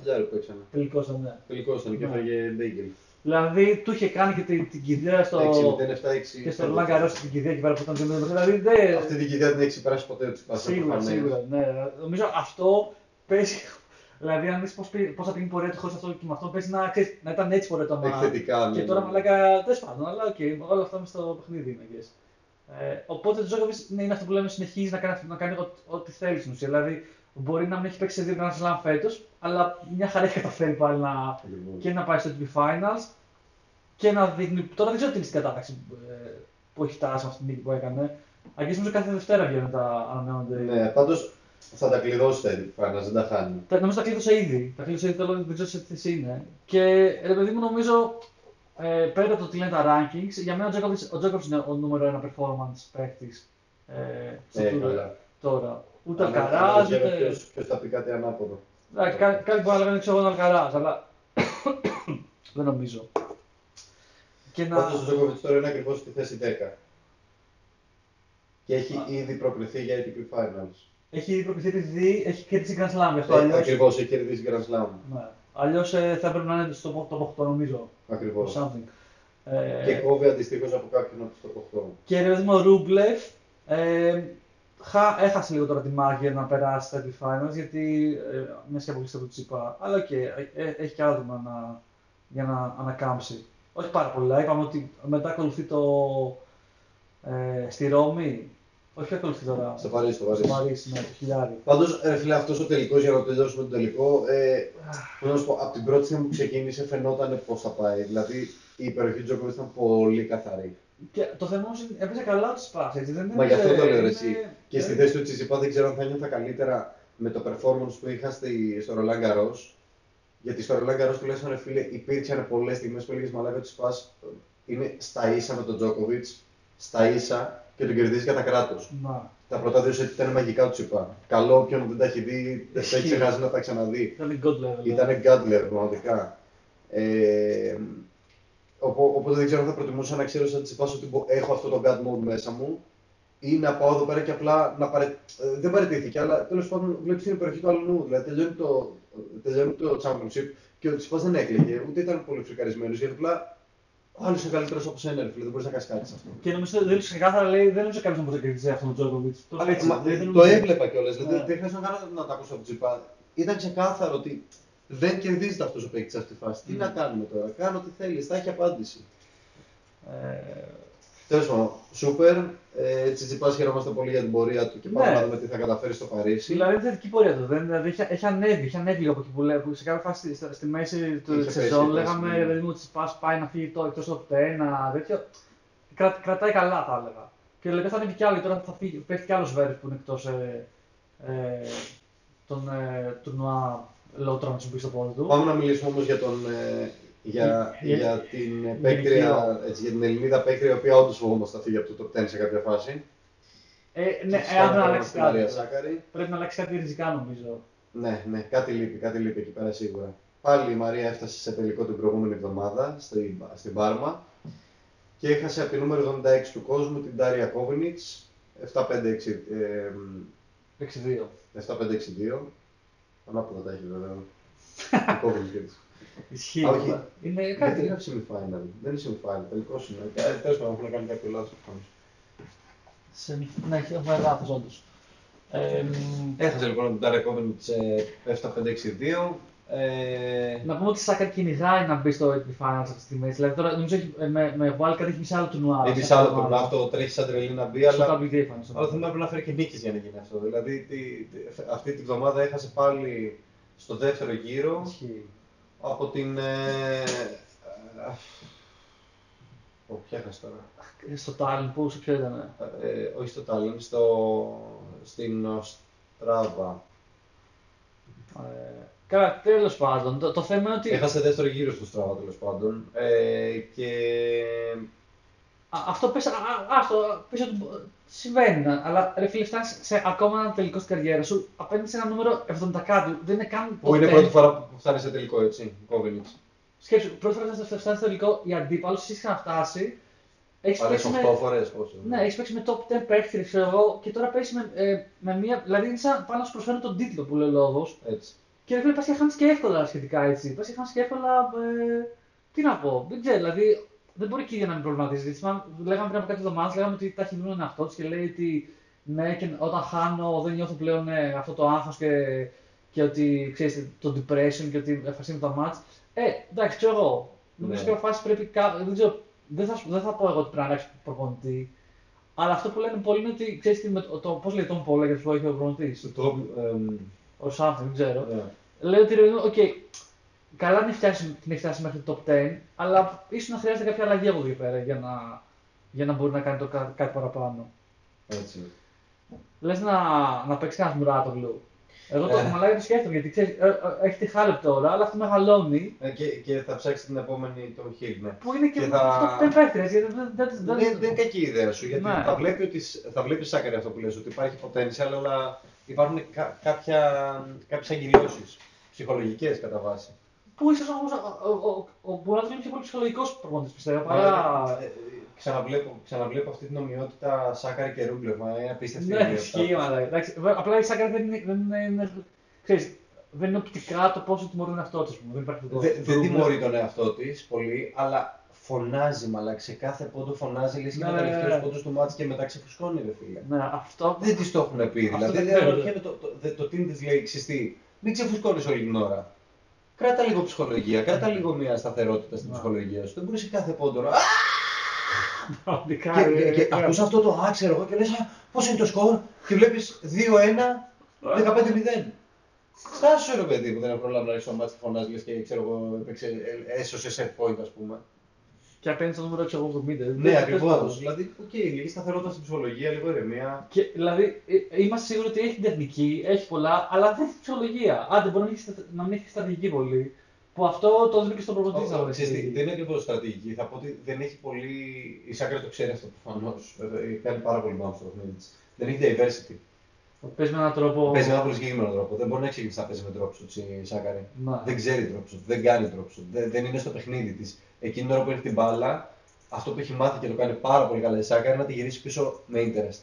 χιλιάρι που έξανα. Τελικό ήταν, ναι. Τελικό ήταν και έφαγε μπάγκελ. Δηλαδή του είχε κάνει και την κηδεία στο Roland Garros στην κηδεία και πέρα που ήταν το μήνυμα. Αυτή την κηδεία δεν έχει ξεπεράσει ποτέ του Τσιτσιπάς. Σίγουρα, ναι. Νομίζω αυτό παίζει. Δηλαδή, αν δεις πώς θα πήγαινε η πορεία του χωρίς αυτό και με αυτό, παίζει να ήταν έτσι πορεία το μάτι. Εκθετικά, ναι. Και τώρα μαλάκα δεν σπάνω, αλλά οκ, όλα αυτά είναι στο παιχνίδι είναι. Οπότε ο Djokovic είναι αυτό που λέμε, συνεχίζει να κάνει ό,τι θέλει στην ουσία. Δηλαδή, Μπορεί να μην έχει παίξει σε δύο Grand Slam φέτος, αλλά μια χαρά έχει καταφέρει πάλι να, και να πάει στο ATP Finals και να δείχνει. Τώρα δεν ξέρω τι είναι στην κατάταξη που έχει φτάσει αυτή την νίκη που έκανε. Αγγίζουμε κάθε Δευτέρα βγαίνουν τα ανανεώνονται. Ναι, πάντως θα τα κλειδώσετε, Finals, δεν τα χάνει. Νομίζω τα κλείδωσε ήδη. Τα κλείδωσε ήδη, δεν ξέρω τι είναι. Και ρε παιδί μου, νομίζω πέρα από το τι λένε τα rankings, για μένα ο Djokovic είναι ο νούμερο 1 performance παίκτης τώρα. Ούτε Αλκαράζ, ούτε... Ποιος θα πει κάτι ανάποδο. Κάτι που άλλαγαν έξω εγώ Αλκαράζ, αλλά δεν νομίζω. Πάντως ο Djokovic τώρα είναι ακριβώς στη θέση 10. Και έχει ήδη προκληθεί για ATP Finals. Έχει ήδη προκληθεί επειδή έχει κερδίσει Grand Slam. Ακριβώς, έχει κερδίσει Grand Slam. Αλλιώς θα έπρεπε να είναι στο 8, νομίζω. Ακριβώς. Και κόβει αντιστοίχως από κάποιον από το 8. Και ρεύμα ο Ρούμπλεφ. Έχασε λίγο τώρα τη μάχη να περάσει στα ATP Finals, γιατί μιας και αποκλείστηκε από το Τσίπα, αλλά και έχει και άδειμα για να ανακάμψει. Όχι πάρα πολλά, είπαμε ότι μετά ακολουθεί το στη Ρώμη, όχι ακολουθεί τώρα. Στο Παρίσι, ναι, το χιλιάρι. Πάντως, ρε φίλε, αυτός ο τελικός, για να το δώσουμε τον τελικό, να σου πω, από την πρώτη στιγμή που ξεκίνησε φαινόταν πώς θα πάει, δηλαδή η υπεροχή του Djokovic ήταν πολύ καθαρή. Και το θέμα είναι έπαιζε καλά τους Tsitsipas, έτσι δεν είναι. Μα γι' αυτό το λέω εσύ. Και στη θέση του Tsitsipas δεν ξέρω αν θα νιώθα καλύτερα με το performance που είχα στο Roland Garros. Γιατί στο Roland Garros τουλάχιστον, ρε φίλε, υπήρξαν πολλές στιγμές που έλεγες μαλάκα, ο Tsitsipas είναι στα ίσα με τον Djokovic, στα ίσα και τον κερδίζει κατά κράτος. Τα πρώτα δύο σετ ήταν μαγικά του Tsitsipas. Καλό όποιον δεν τα έχει δει, δεν τα έχει ξεχάσει να τα ξαναδεί. Ήτανε god level, πραγματικά. Οπότε δεν ξέρω αν θα προτιμούσα να ξέρω σαν Tsitsipas ότι έχω αυτό το god mode μέσα μου ή να πάω εδώ πέρα και απλά να δεν παραιτήθηκε, αλλά τέλος πάντων βλέπεις την υπεροχή του αλλού. Δηλαδή τελειώνει το championship και ο Tsitsipas δεν έκλαιγε, ούτε ήταν πολύ φρικαρισμένος, γιατί απλά ο άλλος είναι καλύτερος από σένα, δεν μπορείς να κάνεις κάτι σε αυτό. Και νομίζω ότι ξεκάθαρα λέει, δεν νομίζω κάποιος να αποκριτήσει αυτόν τον Djokovic. Το έβλεπα κιόλας, δηλαδή δεν χρειάζεται να τα ακούσω από τον Tsitsipas. Ήταν ξεκάθαρο ότι δεν κερδίζεται αυτός ο παίκτης αυτή τη φάση. Τι να κάνουμε τώρα, κάνω τι θέλεις, θα έχει απάντηση. Τέλος πάντων, σούπερ. Tsitsipas, χαιρόμαστε πολύ για την πορεία του και πάμε να δούμε τι θα καταφέρει στο Παρίσι. Δηλαδή είναι θετική πορεία του. Έχει ανέβει λίγο από εκεί που λέγαμε. Σε κάποια φάση στη μέση του σεζόν λέγαμε ότι ο Tsitsipas πάει να φύγει εκτός από το 1. Κρατάει καλά, θα έλεγα. Και λογικά θα ανέβει κι άλλο. Τώρα θα παίξει κι άλλο Zverev που είναι εκτός των τουρνουά. Λότρα να σου πει στο πόδι του. Πάμε να μιλήσουμε όμως για την παίκτρια, για την Ελληνίδα παίκτρια, η οποία όντως φοβόμαστε να φύγει από το top 10 σε κάποια φάση. Ναι, αν να αλλάξει κάτι. Πρέπει να αλλάξει κάτι ριζικά, νομίζω. Ναι, κάτι λείπει εκεί πέρα σίγουρα. Πάλι η Μαρία έφτασε σε τελικό την προηγούμενη εβδομάδα στην Πάρμα και έχασε από τη νούμερο 76 του κόσμου την Ντάρια Κόβινιτς 7-5-6-2. Ανάποδα τα έχει βέβαια. Ισχύει. Είναι κάτι. Δεν είναι semi-final. Δεν είναι semi-final. Τελικώς είναι. Τέλος πάντων, έχουν κάνει κάποιο λάθος. Ναι, έχουμε λάθος όντως. Έχασε λοιπόν την Ντάρια Κόβινιτς 7-5-6-2. Να πούμε ότι η Sakkari κυνηγάει να μπει στο ATP Finals αυτή τη στιγμή. Δηλαδή τώρα νομίζω με Wildcard έχει μισά άλλο τουρνουά. Έχει μισά άλλο τουρνουά, αυτό τρέχει σαν τρελή να μπει. Αλλά θέλουμε να φέρει και νίκες για να γίνει αυτό. Δηλαδή αυτή τη βδομάδα έχασε πάλι στο δεύτερο γύρο από την. Ποια έχασε τώρα. Στο Τάλιν, πού ποιο ήταν. Όχι στο Τάλιν, στην Οστράβα. Τέλος πάντων, το θέμα είναι ότι... Έχασε δεύτερο γύρο στο Strava, τέλος πάντων, και... Αυτό πες ότι συμβαίνει, αλλά ρε φίλε φτάνεις σε ακόμα ένα τελικό στην καριέρα σου, απέναντι σε ένα νούμερο 70 κάτι, δεν είναι καν... Που είναι πρώτη φορά που φτάνει σε τελικό, έτσι, Κόβινιτς. Σκέψου, πρώτη φορά που φτάνει σε τελικό, η αντίπαλος, εσύ είχαν φτάσει... Έχεις παίξει με 8 φορές, πόσο. Ναι, έχεις παίξει με top 10 παίκτες, ξέρω εγώ, και τώρα παίξεις με μία... Δηλαδή είναι σαν πάνω να σου προσφέρουν τον τίτλο που λέει ο λόγος. Έτσι. Και ρε φίλε, πας και χάνεις και εύκολα σχετικά έτσι. Πας και χάνεις και εύκολα. Τι να πω, δεν ξέρω. Δηλαδή, δεν μπορεί και η ίδια να μην προβληματίζει. Λέγαμε πριν από κάτι εβδομάδες, λέγαμε ότι τα έχει μείνει τον εαυτό της και λέει ότι ναι, και όταν χάνω δεν νιώθω πλέον αυτό το άγχος και ότι ξέρεις το depression και ότι εφασίζει τα μάτς. Εντάξει, ξέρω εγώ. Νομίζω κάποια φάση πρέπει κάπου. Δεν θα πω εγώ ότι πρέπει να αλλάξει προπονητή. Αλλά αυτό που λένε πολλοί είναι ότι ξέρεις πώς λέει τον Πόλα για τους λόγους του προπονητή. ο Σάνθεν, δεν ξέρω. Yeah. Λέει ότι okay, καλά την έχει φτιάσει μέχρι το top 10, αλλά ίσως να χρειάζεται κάποια αλλαγή από εκεί πέρα για να μπορεί να κάνει το κάτι παραπάνω. Έτσι. Λες να παίξει κανένας Μουράτογλου. Εγώ το μαλάκι το σκέφτομαι, γιατί ξέρεις, έχει τη Χάλεπ τώρα, αλλά αυτό μεγαλώνει. Και θα ψάξει την επόμενη τον Χίλ, ναι. Που είναι και δεν παίχτηρες, γιατί δεν είναι κακή η ιδέα σου, γιατί θα βλέπεις Σάκαρη αυτό που λες, ότι υπάρχει potential, αλλά υπάρχουν κάποιες αγκυλώσεις ψυχολογικές κατά βάση. Που ίσως όμως ο Μουράτογλου είναι πιο πολύ ψυχολογικός προπονητής, πιστεύω, παρά... Ξαναβλέπω αυτή την ομοιότητα Σάκαρη και Ρούμπλεβ, είναι απίστευτη. Ναι, ισχύει, απλά η Σάκαρη δεν είναι οπτικά το πόσο τιμωρεί τον εαυτό της, δεν τιμωρεί τον εαυτό της πολύ, αλλά φωνάζει, μαλάκα, σε κάθε πόντο φωνάζει, λες και με τελευταίους πόντους του μάτς και μετά ξεφουσκώνει, ρε φίλε. Δεν της το έχουν πει, δηλαδή το team της λέει ξυστή, μην ξεφουσκώνεις όλη την ώρα. Κράτα λίγο ψυχολογία, κράτα λίγο μια σταθερότητα στην ψυχολογία σου, δεν μπορεί σε κάθε πόντο. Και ακούς αυτό το άξερο εγώ και λες πώς είναι το σκορ και βλέπεις 2-1, 15-0. Στάσου ρε παιδί που δεν προλάβει να ρίξει το μάτι τη φωνάς λες και ξέρω εγώ έσωσε set point ας πούμε. Και απέναντι στον νούμερο 80. Ναι ακριβώς, δηλαδή λίγη σταθερότητα στην ψυχολογία, λίγο ηρεμία. Δηλαδή είμαστε σίγουροι ότι έχει την τεχνική, έχει πολλά, αλλά δεν έχει ψυχολογία. Άντε μπορεί να μην έχει στρατηγική πολύ. Που αυτό το δίνει και στον προπονητή. Δεν είναι ακριβώς στρατηγική. Θα πω ότι δεν έχει πολύ. Η Σάκαρη το ξέρει αυτό προφανώς. Κάνει πάρα πολύ πάνω στο παιχνίδι της. Δεν έχει diversity. Παίζει με έναν τρόπο. Παίζει με έναν πολύ συγκεκριμένο τρόπο. Δεν μπορεί να εξηγήσει να παίζει με τρόπο σου η Σάκαρη. Δεν ξέρει τρόπο σου. Δεν κάνει τρόπο σου. Δεν είναι στο παιχνίδι της. Εκείνη την ώρα που έχει την μπάλα, αυτό που έχει μάθει και το κάνει πάρα πολύ καλά η Σάκαρη να τη γυρίσει πίσω με interest.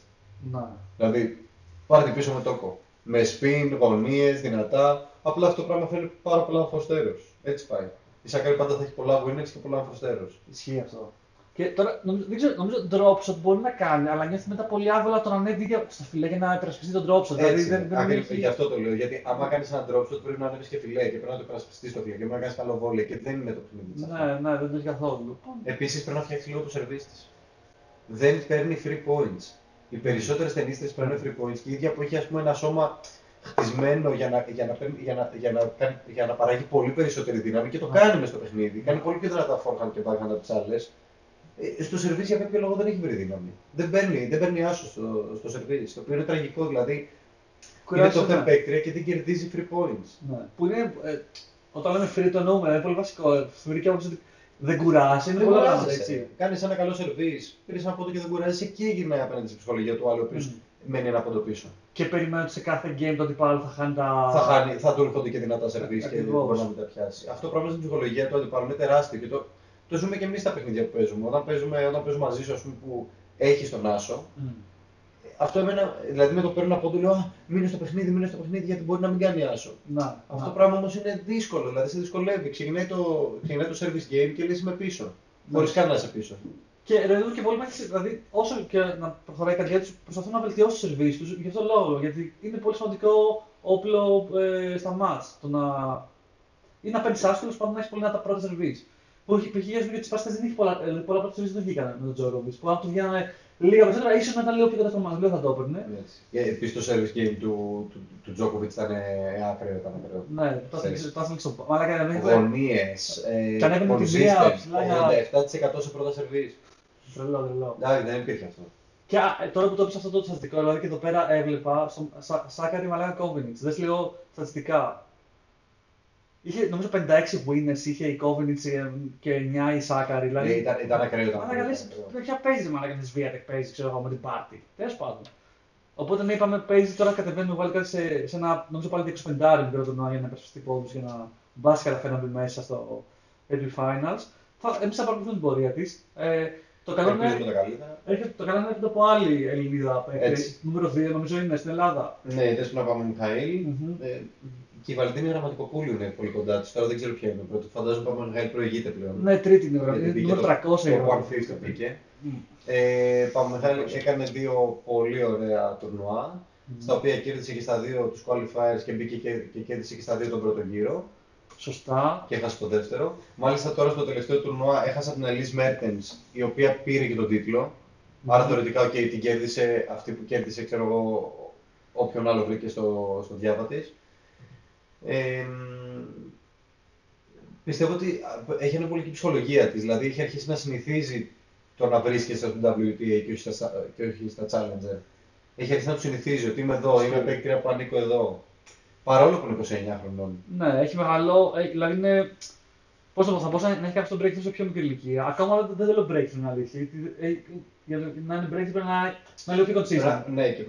Να. Δηλαδή πάρε την πίσω με τόκο. Με spin, γωνίες, δυνατά. Απλά αυτό το πράγμα θέλει πάρα πολλά αμφωστέρωση. Έτσι πάει. Η Σάκαρη πάντα θα έχει πολλά winners και πολλά αμφωστέρωση. Ισχύει αυτό. Και τώρα νομίζω ότι drop shot μπορεί να κάνει, αλλά νιώθει μετά πολύ άβολα τον ανέβει στα φιλέ για να υπερασπιστεί τον drop shot. Δηλαδή δεν γι' αυτό το λέω. Γιατί άμα κάνει ένα drop shot πρέπει να ανέβει και φιλέ και πρέπει να το υπερασπιστεί στο φιλέ και πρέπει να κάνει καλό βόλιο και δεν είναι το πνεύμα. Ναι, δεν το έχει καθόλου. Επίσης πρέπει να φτιάξει λίγο το σερβίς της. Δεν παίρνει free points. Οι περισσότερες ταινίστες παίρνουν free points και η ίδια που έχει ας πούμε, ένα σώμα χτισμένο για να παράγει πολύ περισσότερη δύναμη και το κάνει μες στο παιχνίδι. Κάνει πολύ πιο δυνατά forehand και backhand από τις άλλες. Στο σερβίς για κάποιο λόγο δεν έχει βρει δύναμη. Δεν παίρνει άσο στο σερβίς. Το οποίο είναι τραγικό δηλαδή. Κουράζει είναι το θεμπαίκτρια και δεν κερδίζει free points. Ναι. Που είναι, όταν λέμε free το εννοούμε, είναι πολύ βασικό. Δεν κουράζει, δεν κουράζει. Κάνει ένα καλό σερβίς, πήρε ένα πόντο και δεν κουράζει και έγινε απέναντι στην ψυχολογία του άλλου. Μένει ένα από το πίσω. Και περιμένω ότι σε κάθε game το ότι πάλι θα χάνει τα. Θα του έρχονται και δυνατά σερβίς και δεν μπορεί να μην τα πιάσει. Αυτό το πράγμα στην ψυχολογία του αντιπάλου είναι τεράστιο και το ζούμε και εμείς στα παιχνίδια που παίζουμε. Όταν παίζουμε μαζί σου, ας πούμε, που έχει τον άσο, αυτό εμένα, δηλαδή με το παίρνω από το λέω μείνω στο παιχνίδι, γιατί μπορεί να μην κάνει άσο. Αυτό το πράγμα όμως είναι δύσκολο, δηλαδή σε δυσκολεύει. Ξεκινάει το service game και λύσει με πίσω. Χωρίς καν να είσαι πίσω. Και δηλαδή και πολλοί παίκτες, δηλαδή όσο και να προχωράει η καρδιά τους, προσπαθούν να βελτιώσουν το σερβίς τους γι' αυτόν τον λόγο. Γιατί είναι πολύ σημαντικό όπλο στα μάτς. Ή να παίρνεις άσχολο, πάντως να έχεις πολύ δυνατά πρώτα σερβίς. Που έχει π.χ. ο Tsitsipas δεν έχει πολλά πρώτα σερβίς, δεν βγήκαν με τον Djokovic. Που αν του βγαίνανε λίγα περισσότερα, ίσως να ήταν λίγο πιο κοντά στο μάτς, λίγο θα το έπαιρνε. Επίσης το service game του Djokovic ήταν άκραιο. Ναι, το άθληξε το πάνω. Γωνίες, πονσίστες, 87% σε πρώτα σερβίς. Τρελό. Δεν υπήρχε αυτό. Και τώρα που το έπεισε αυτό το στατιστικό, δηλαδή και εδώ πέρα έβλεπα στον Σάκαρη Μαλάκα Κόβινιτς. Δες λίγο στατιστικά. Είχε, νομίζω 56 winners είχε η Κόβινιτς και 9 η Σάκαρη. Δηλαδή, ήταν ακραίο. Ποια παίζει μαλάκα της Viatek, παίζει ξέρω εγώ με την πάρτι. Τέλος πάντων. Οπότε ναι, είπαμε παίζει τώρα κατεβαίνουμε βάλει κάτι σε ένα νομίζω πάλι 25 μικρό τουρνουά για να υπερασπιστεί πόντους για να μπάσει καταφέρει να μπει μέσα στο ATP Finals. Εμείς θα παρακολουθούμε την πορεία της. Το καλό έρχεται από άλλη Ελληνίδα, νούμερο 2 νομίζω είναι στην Ελλάδα. Ναι, η τέσσερα πάμε Μιχαήλ. Και η Βαλεντίνη Γραμματικοπούλου είναι πολύ κοντά της, τώρα δεν ξέρω ποια είναι πρώτη. Φαντάζομαι πάμε Μιχαήλ προηγείται πλέον. Ναι, τρίτη είναι νούμερο 300. Το 150 πήγε. Πάμε Μιχαήλ έκανε δύο πολύ ωραία τουρνουά, στα οποία κέρδισε και στα δύο τους qualifiers και μπήκε και κέρδισε και στα δύο τον πρώτο γύρο. Σωστά. Και έχασε το δεύτερο. Μάλιστα τώρα στο τελευταίο τουρνουά έχασε την Elise Mertens, η οποία πήρε και τον τίτλο. Άρα θεωρητικά την κέρδισε αυτή που κέρδισε, ξέρω εγώ, όποιον άλλο βρήκε στο διάβα της. Πιστεύω ότι έχει ανέβολη και η ψυχολογία της, δηλαδή έχει αρχίσει να συνηθίζει το να βρίσκεσαι στον WTA και όχι στα Challenger. Έχει αρχίσει να το συνηθίζει ότι είμαι εδώ, είμαι παίκτρια που ανήκω εδώ. Παρόλο που είναι 29 χρονών. Ναι, έχει μεγάλο. Δηλαδή είναι. Πώς θα μπορούσα να έχει κάποιο το breakthrough σε πιο μικρή ηλικία. Ακόμα δεν θέλω breakthrough να δείξει. Για να είναι breakthrough πρέπει να είναι λίγο consistent. Ναι, και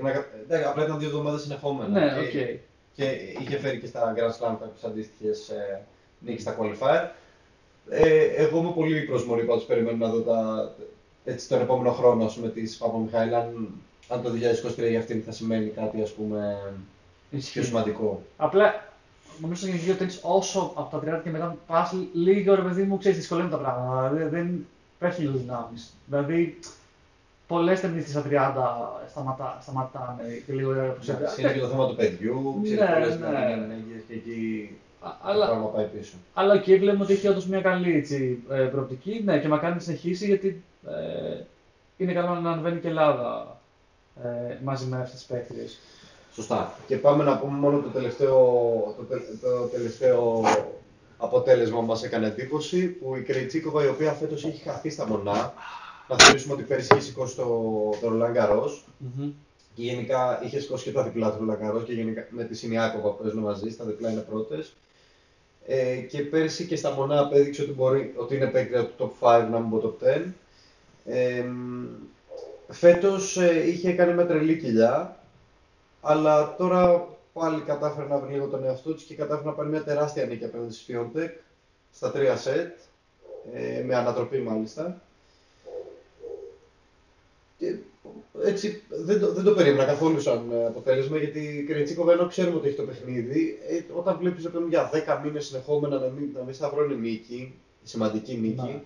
απλά ήταν 2 εβδομάδες συνεχόμενα. Ναι, οκ. Και είχε φέρει και στα Grand Slam κάποιες αντίστοιχες νίκες στα Qualifier. Εγώ είμαι πολύ προσμονή πάντως. Περιμένω να δω έτσι, τον επόμενο χρόνο με τη Παπαμιχαήλ. Αν το 2023 για αυτήν θα σημαίνει κάτι, ας πούμε, πιο σημαντικό. Απλά, νομίζω ότι το τένις όσο από τα 30 και μετά πας λίγο, ρε παιδί μου, ξέρεις, δυσκολεύουν τα πράγματα. Δηλαδή, δεν πέφτει λίγο δυνάμεις. Δηλαδή, πολλές ταινίσεις στα 30 σταματάνε και λίγο προσέχουν. Είναι και το θέμα του παιδιού, ξέρεις, πολλές ταινίες και εκεί το πράγμα πάει πίσω. Αλλά και βλέπουμε ότι έχει όντως μια καλή προοπτική, ναι, και μακάρι να συνεχίσει, γιατί είναι καλό να ανεβαίνει και η Ελλάδα μαζί με αυτές τις παίκτριες. Σωστά. Και πάμε να πούμε μόνο το τελευταίο αποτέλεσμα που μας έκανε εντύπωση, που η Κρεϊτσίκοβα, η οποία φέτος έχει χαθεί στα μονά. Να θυμίσουμε ότι πέρυσι είχε σηκώσει το Ρολάν Γκαρός και γενικά είχε σηκώσει και τα διπλά του Ρολάν Γκαρός και γενικά με τη Σινιάκοβα που παίζουν μαζί, τα διπλά είναι πρώτες. Και πέρυσι και στα μονά απέδειξε ότι είναι παίκτρια του top 5, να μην πω top 10. Φέτος είχε κάνει με τρελή κοιλιά, αλλά τώρα πάλι κατάφερε να βρει λίγο τον εαυτό της και κατάφερε να πάρει μια τεράστια νίκη απέναντι στη Φιόντεκ στα 3 σετ, με ανατροπή μάλιστα. Και έτσι δεν το περίμενα καθόλου σαν αποτέλεσμα, γιατί η Κρεϊτσίκοβα, ενώ ξέρουμε ότι έχει το παιχνίδι, όταν βλέπεις για 10 μήνες συνεχόμενα να μην σταυρώνει νίκη, σημαντική νίκη,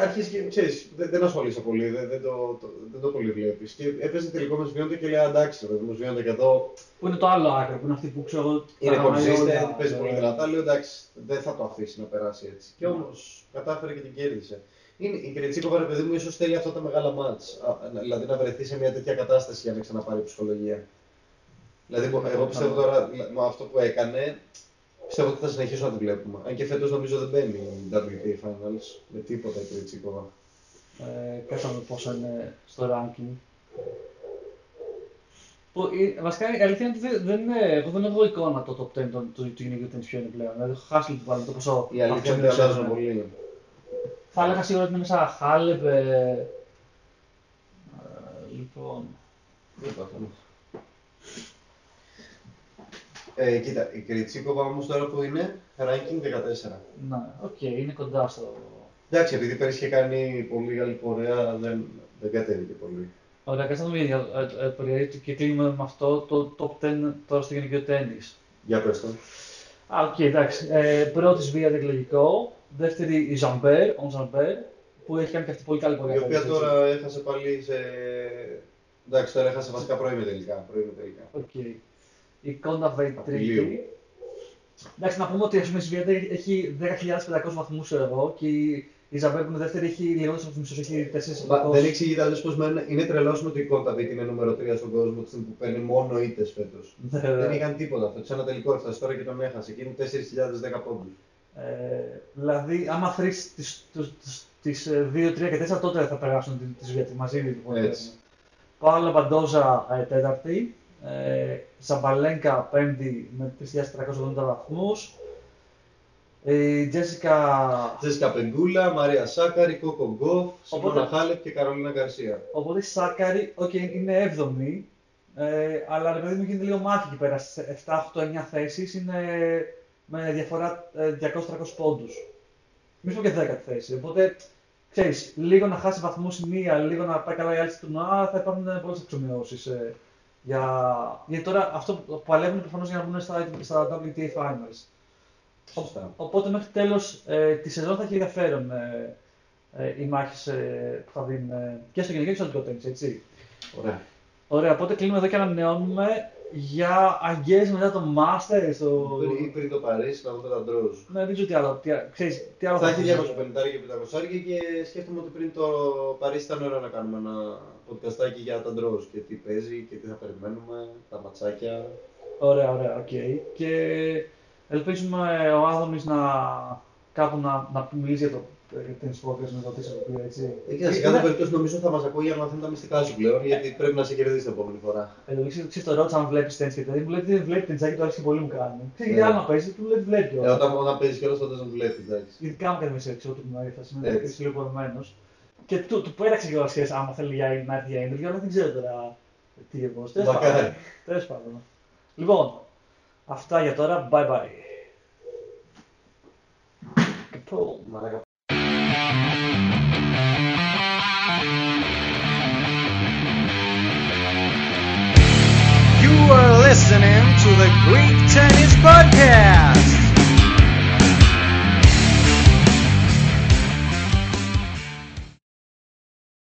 αρχίζει και ξέρεις, δεν ασχολείσαι πολύ, δεν το πολύ βλέπεις. Και έπαιζε τελικό με σβιόντα και λέει εντάξει, με σβιόντα και εδώ. Που είναι το άλλο άκρο, που είναι αυτή που ξέρω. Είναι κονσίστε, παίζει πολύ δυνατά, λέει εντάξει, δεν θα το αφήσει να περάσει έτσι. Και όμως κατάφερε και την κέρδισε. Η Κρεϊτσίκοβα, ρε παιδί μου, ίσως θέλει αυτά τα μεγάλα μάτς. Δηλαδή να βρεθεί σε μια τέτοια κατάσταση για να ξαναπάρει ψυχολογία. Δηλαδή, εγώ πιστεύω τώρα με αυτό που έκανε. Πιστεύω ότι θα συνεχίσω να τη βλέπουμε. Αν και φέτος νομίζω δεν μπαίνει η WTA Finals με τίποτα η Κρεϊτσίκοβα. Πέσαμε πόσα είναι στο ranking. Βασικά η αλήθεια είναι ότι δεν έχω εικόνα το top 10 του γυναικείου τένις ποιο είναι πλέον. Δηλαδή έχω χάσει λίγο πάλι το ποσό. Η αλήθεια είναι ότι αλλάζουν πολύ. Θα έλεγα σίγουρα ότι είναι μέσα Χάλεπ. Λοιπόν. Δεν υπάρχουν. Κοίτα, η Κρεϊτσίκοβα όμως τώρα που είναι, ranking 14. Ναι, οκ, είναι κοντά στο... Εντάξει, επειδή πέρυσι είχε κάνει πολύ καλή πορεία, δεν κατέβηκε πολύ. Ωραία, κάτσε να μην πειράζει και κλείνουμε με αυτό το top 10 τώρα στο γυναικείο τένις. Για πες το. Οκ, εντάξει. Πρώτης Βία Δεκλογικό, δεύτερη η Ζαμπέρ, που έχει κάνει και αυτή πολύ καλή πορεία. Η οποία τώρα έχασε πάλι σε... Εντάξει, τώρα έχασε βασικά πρώιμη τελικά. Okay. Η Κόντα Βέιτρικη. Εντάξει, να πούμε ότι η Σβιατέκα έχει 10.500 βαθμούς εδώ και η Ζαμπέρ που είναι δεύτερη έχει λιγότερους βαθμούς, έχει 4.000. Δεν εξηγείται αλλιώς πως είναι τρελός με το η Κόντα Βέιτρικη είναι νούμερο 3 στον κόσμο που παίρνει μόνο ήττες φέτος. Δεν είχαν τίποτα αυτό. Σε ένα τελικό έφτασε τώρα και τον έχασε και είναι 4.010 πόντους. Δηλαδή, άμα θρήσεις τις 2, 3 και 4 τότε θα περάσουν τη Σβιατέκα μαζί. Παόλα Μπαντόζα τέταρτη. Σαμπαλένκα 5η με 3.380 βαθμούς. Τζέσικα Πενγκούλα, Μαρία Σάκαρη, Κόκο Γκόφ, Σιμώνα Χάλεπ και Καρολίνα Γκαρσία. Οπότε η Σάκαρη, είναι 7η, αλλά ρε παιδί μου γίνεται λίγο μάχη εκεί πέρα. 7, 8, 9 θέσεις είναι με διαφορά 200-300 πόντους. Μη σου πω και 10η θέση. Οπότε ξέρεις, λίγο να χάσει βαθμούς η μία, λίγο να πάει καλά η άλλη του να θα υπάρχουν πολλές εξομοιώσεις. Γιατί τώρα αυτό που παλεύουν προφανώς για να μπουν στα WTA Finals. Οπότε μέχρι τέλος τη σεζόν θα έχει ενδιαφέρον οι μάχες που θα δίνουν και στο γυναικείο και στο αντρικό έτσι. Ωραία, οπότε κλείνουμε εδώ και ανανεώνουμε για αγγές μετά το Masters. Πριν το Παρίσι, να δούμε τα ντρόου. Ναι, δεν ξέρω τι άλλο. Τι άλλο θα έχει 250 και σκέφτομαι ότι πριν το Παρίσι ήταν ώρα να κάνουμε ένα podcastάκι για τα ντρόου και τι παίζει και τι θα περιμένουμε, τα ματσάκια. Ωραία, οκ. Και Ελπίζουμε ο Άδωνης να μιλήσει για την σπορτές με το TSP, έτσι. Σε κάθε περίπτωση νομίζω θα μας ακούει για να μαθαίνουν τα μυστικά σου πλέον, γιατί πρέπει να σε κερδίσει την επόμενη φορά. Εσύ το ρώτησα αν βλέπεις τένις και τέτοια, μου λέει δεν βλέπει την τζάκι, το άρχισε πολύ μου κάνει. Ξέρετε, αν παίζει, του λέει βλέπει κιόλας. Όταν παίζεις κιόλας τότε δεν βλέπει, εντάξει. Ειδικά μου κάνει μεσαίρι, ξέρω ότι μου αρέσει, είναι έτσι λίγο κορομένος. Και του πέραξε κιόλας σχέση άμα θέλει να έρθει για ίντερ, αλλά δεν ξέρω τώρα τι εγώ. Τέλος πάντων. Λοιπόν, αυτά για τώρα, bye bye. You are listening to the Greek Tennis Podcast.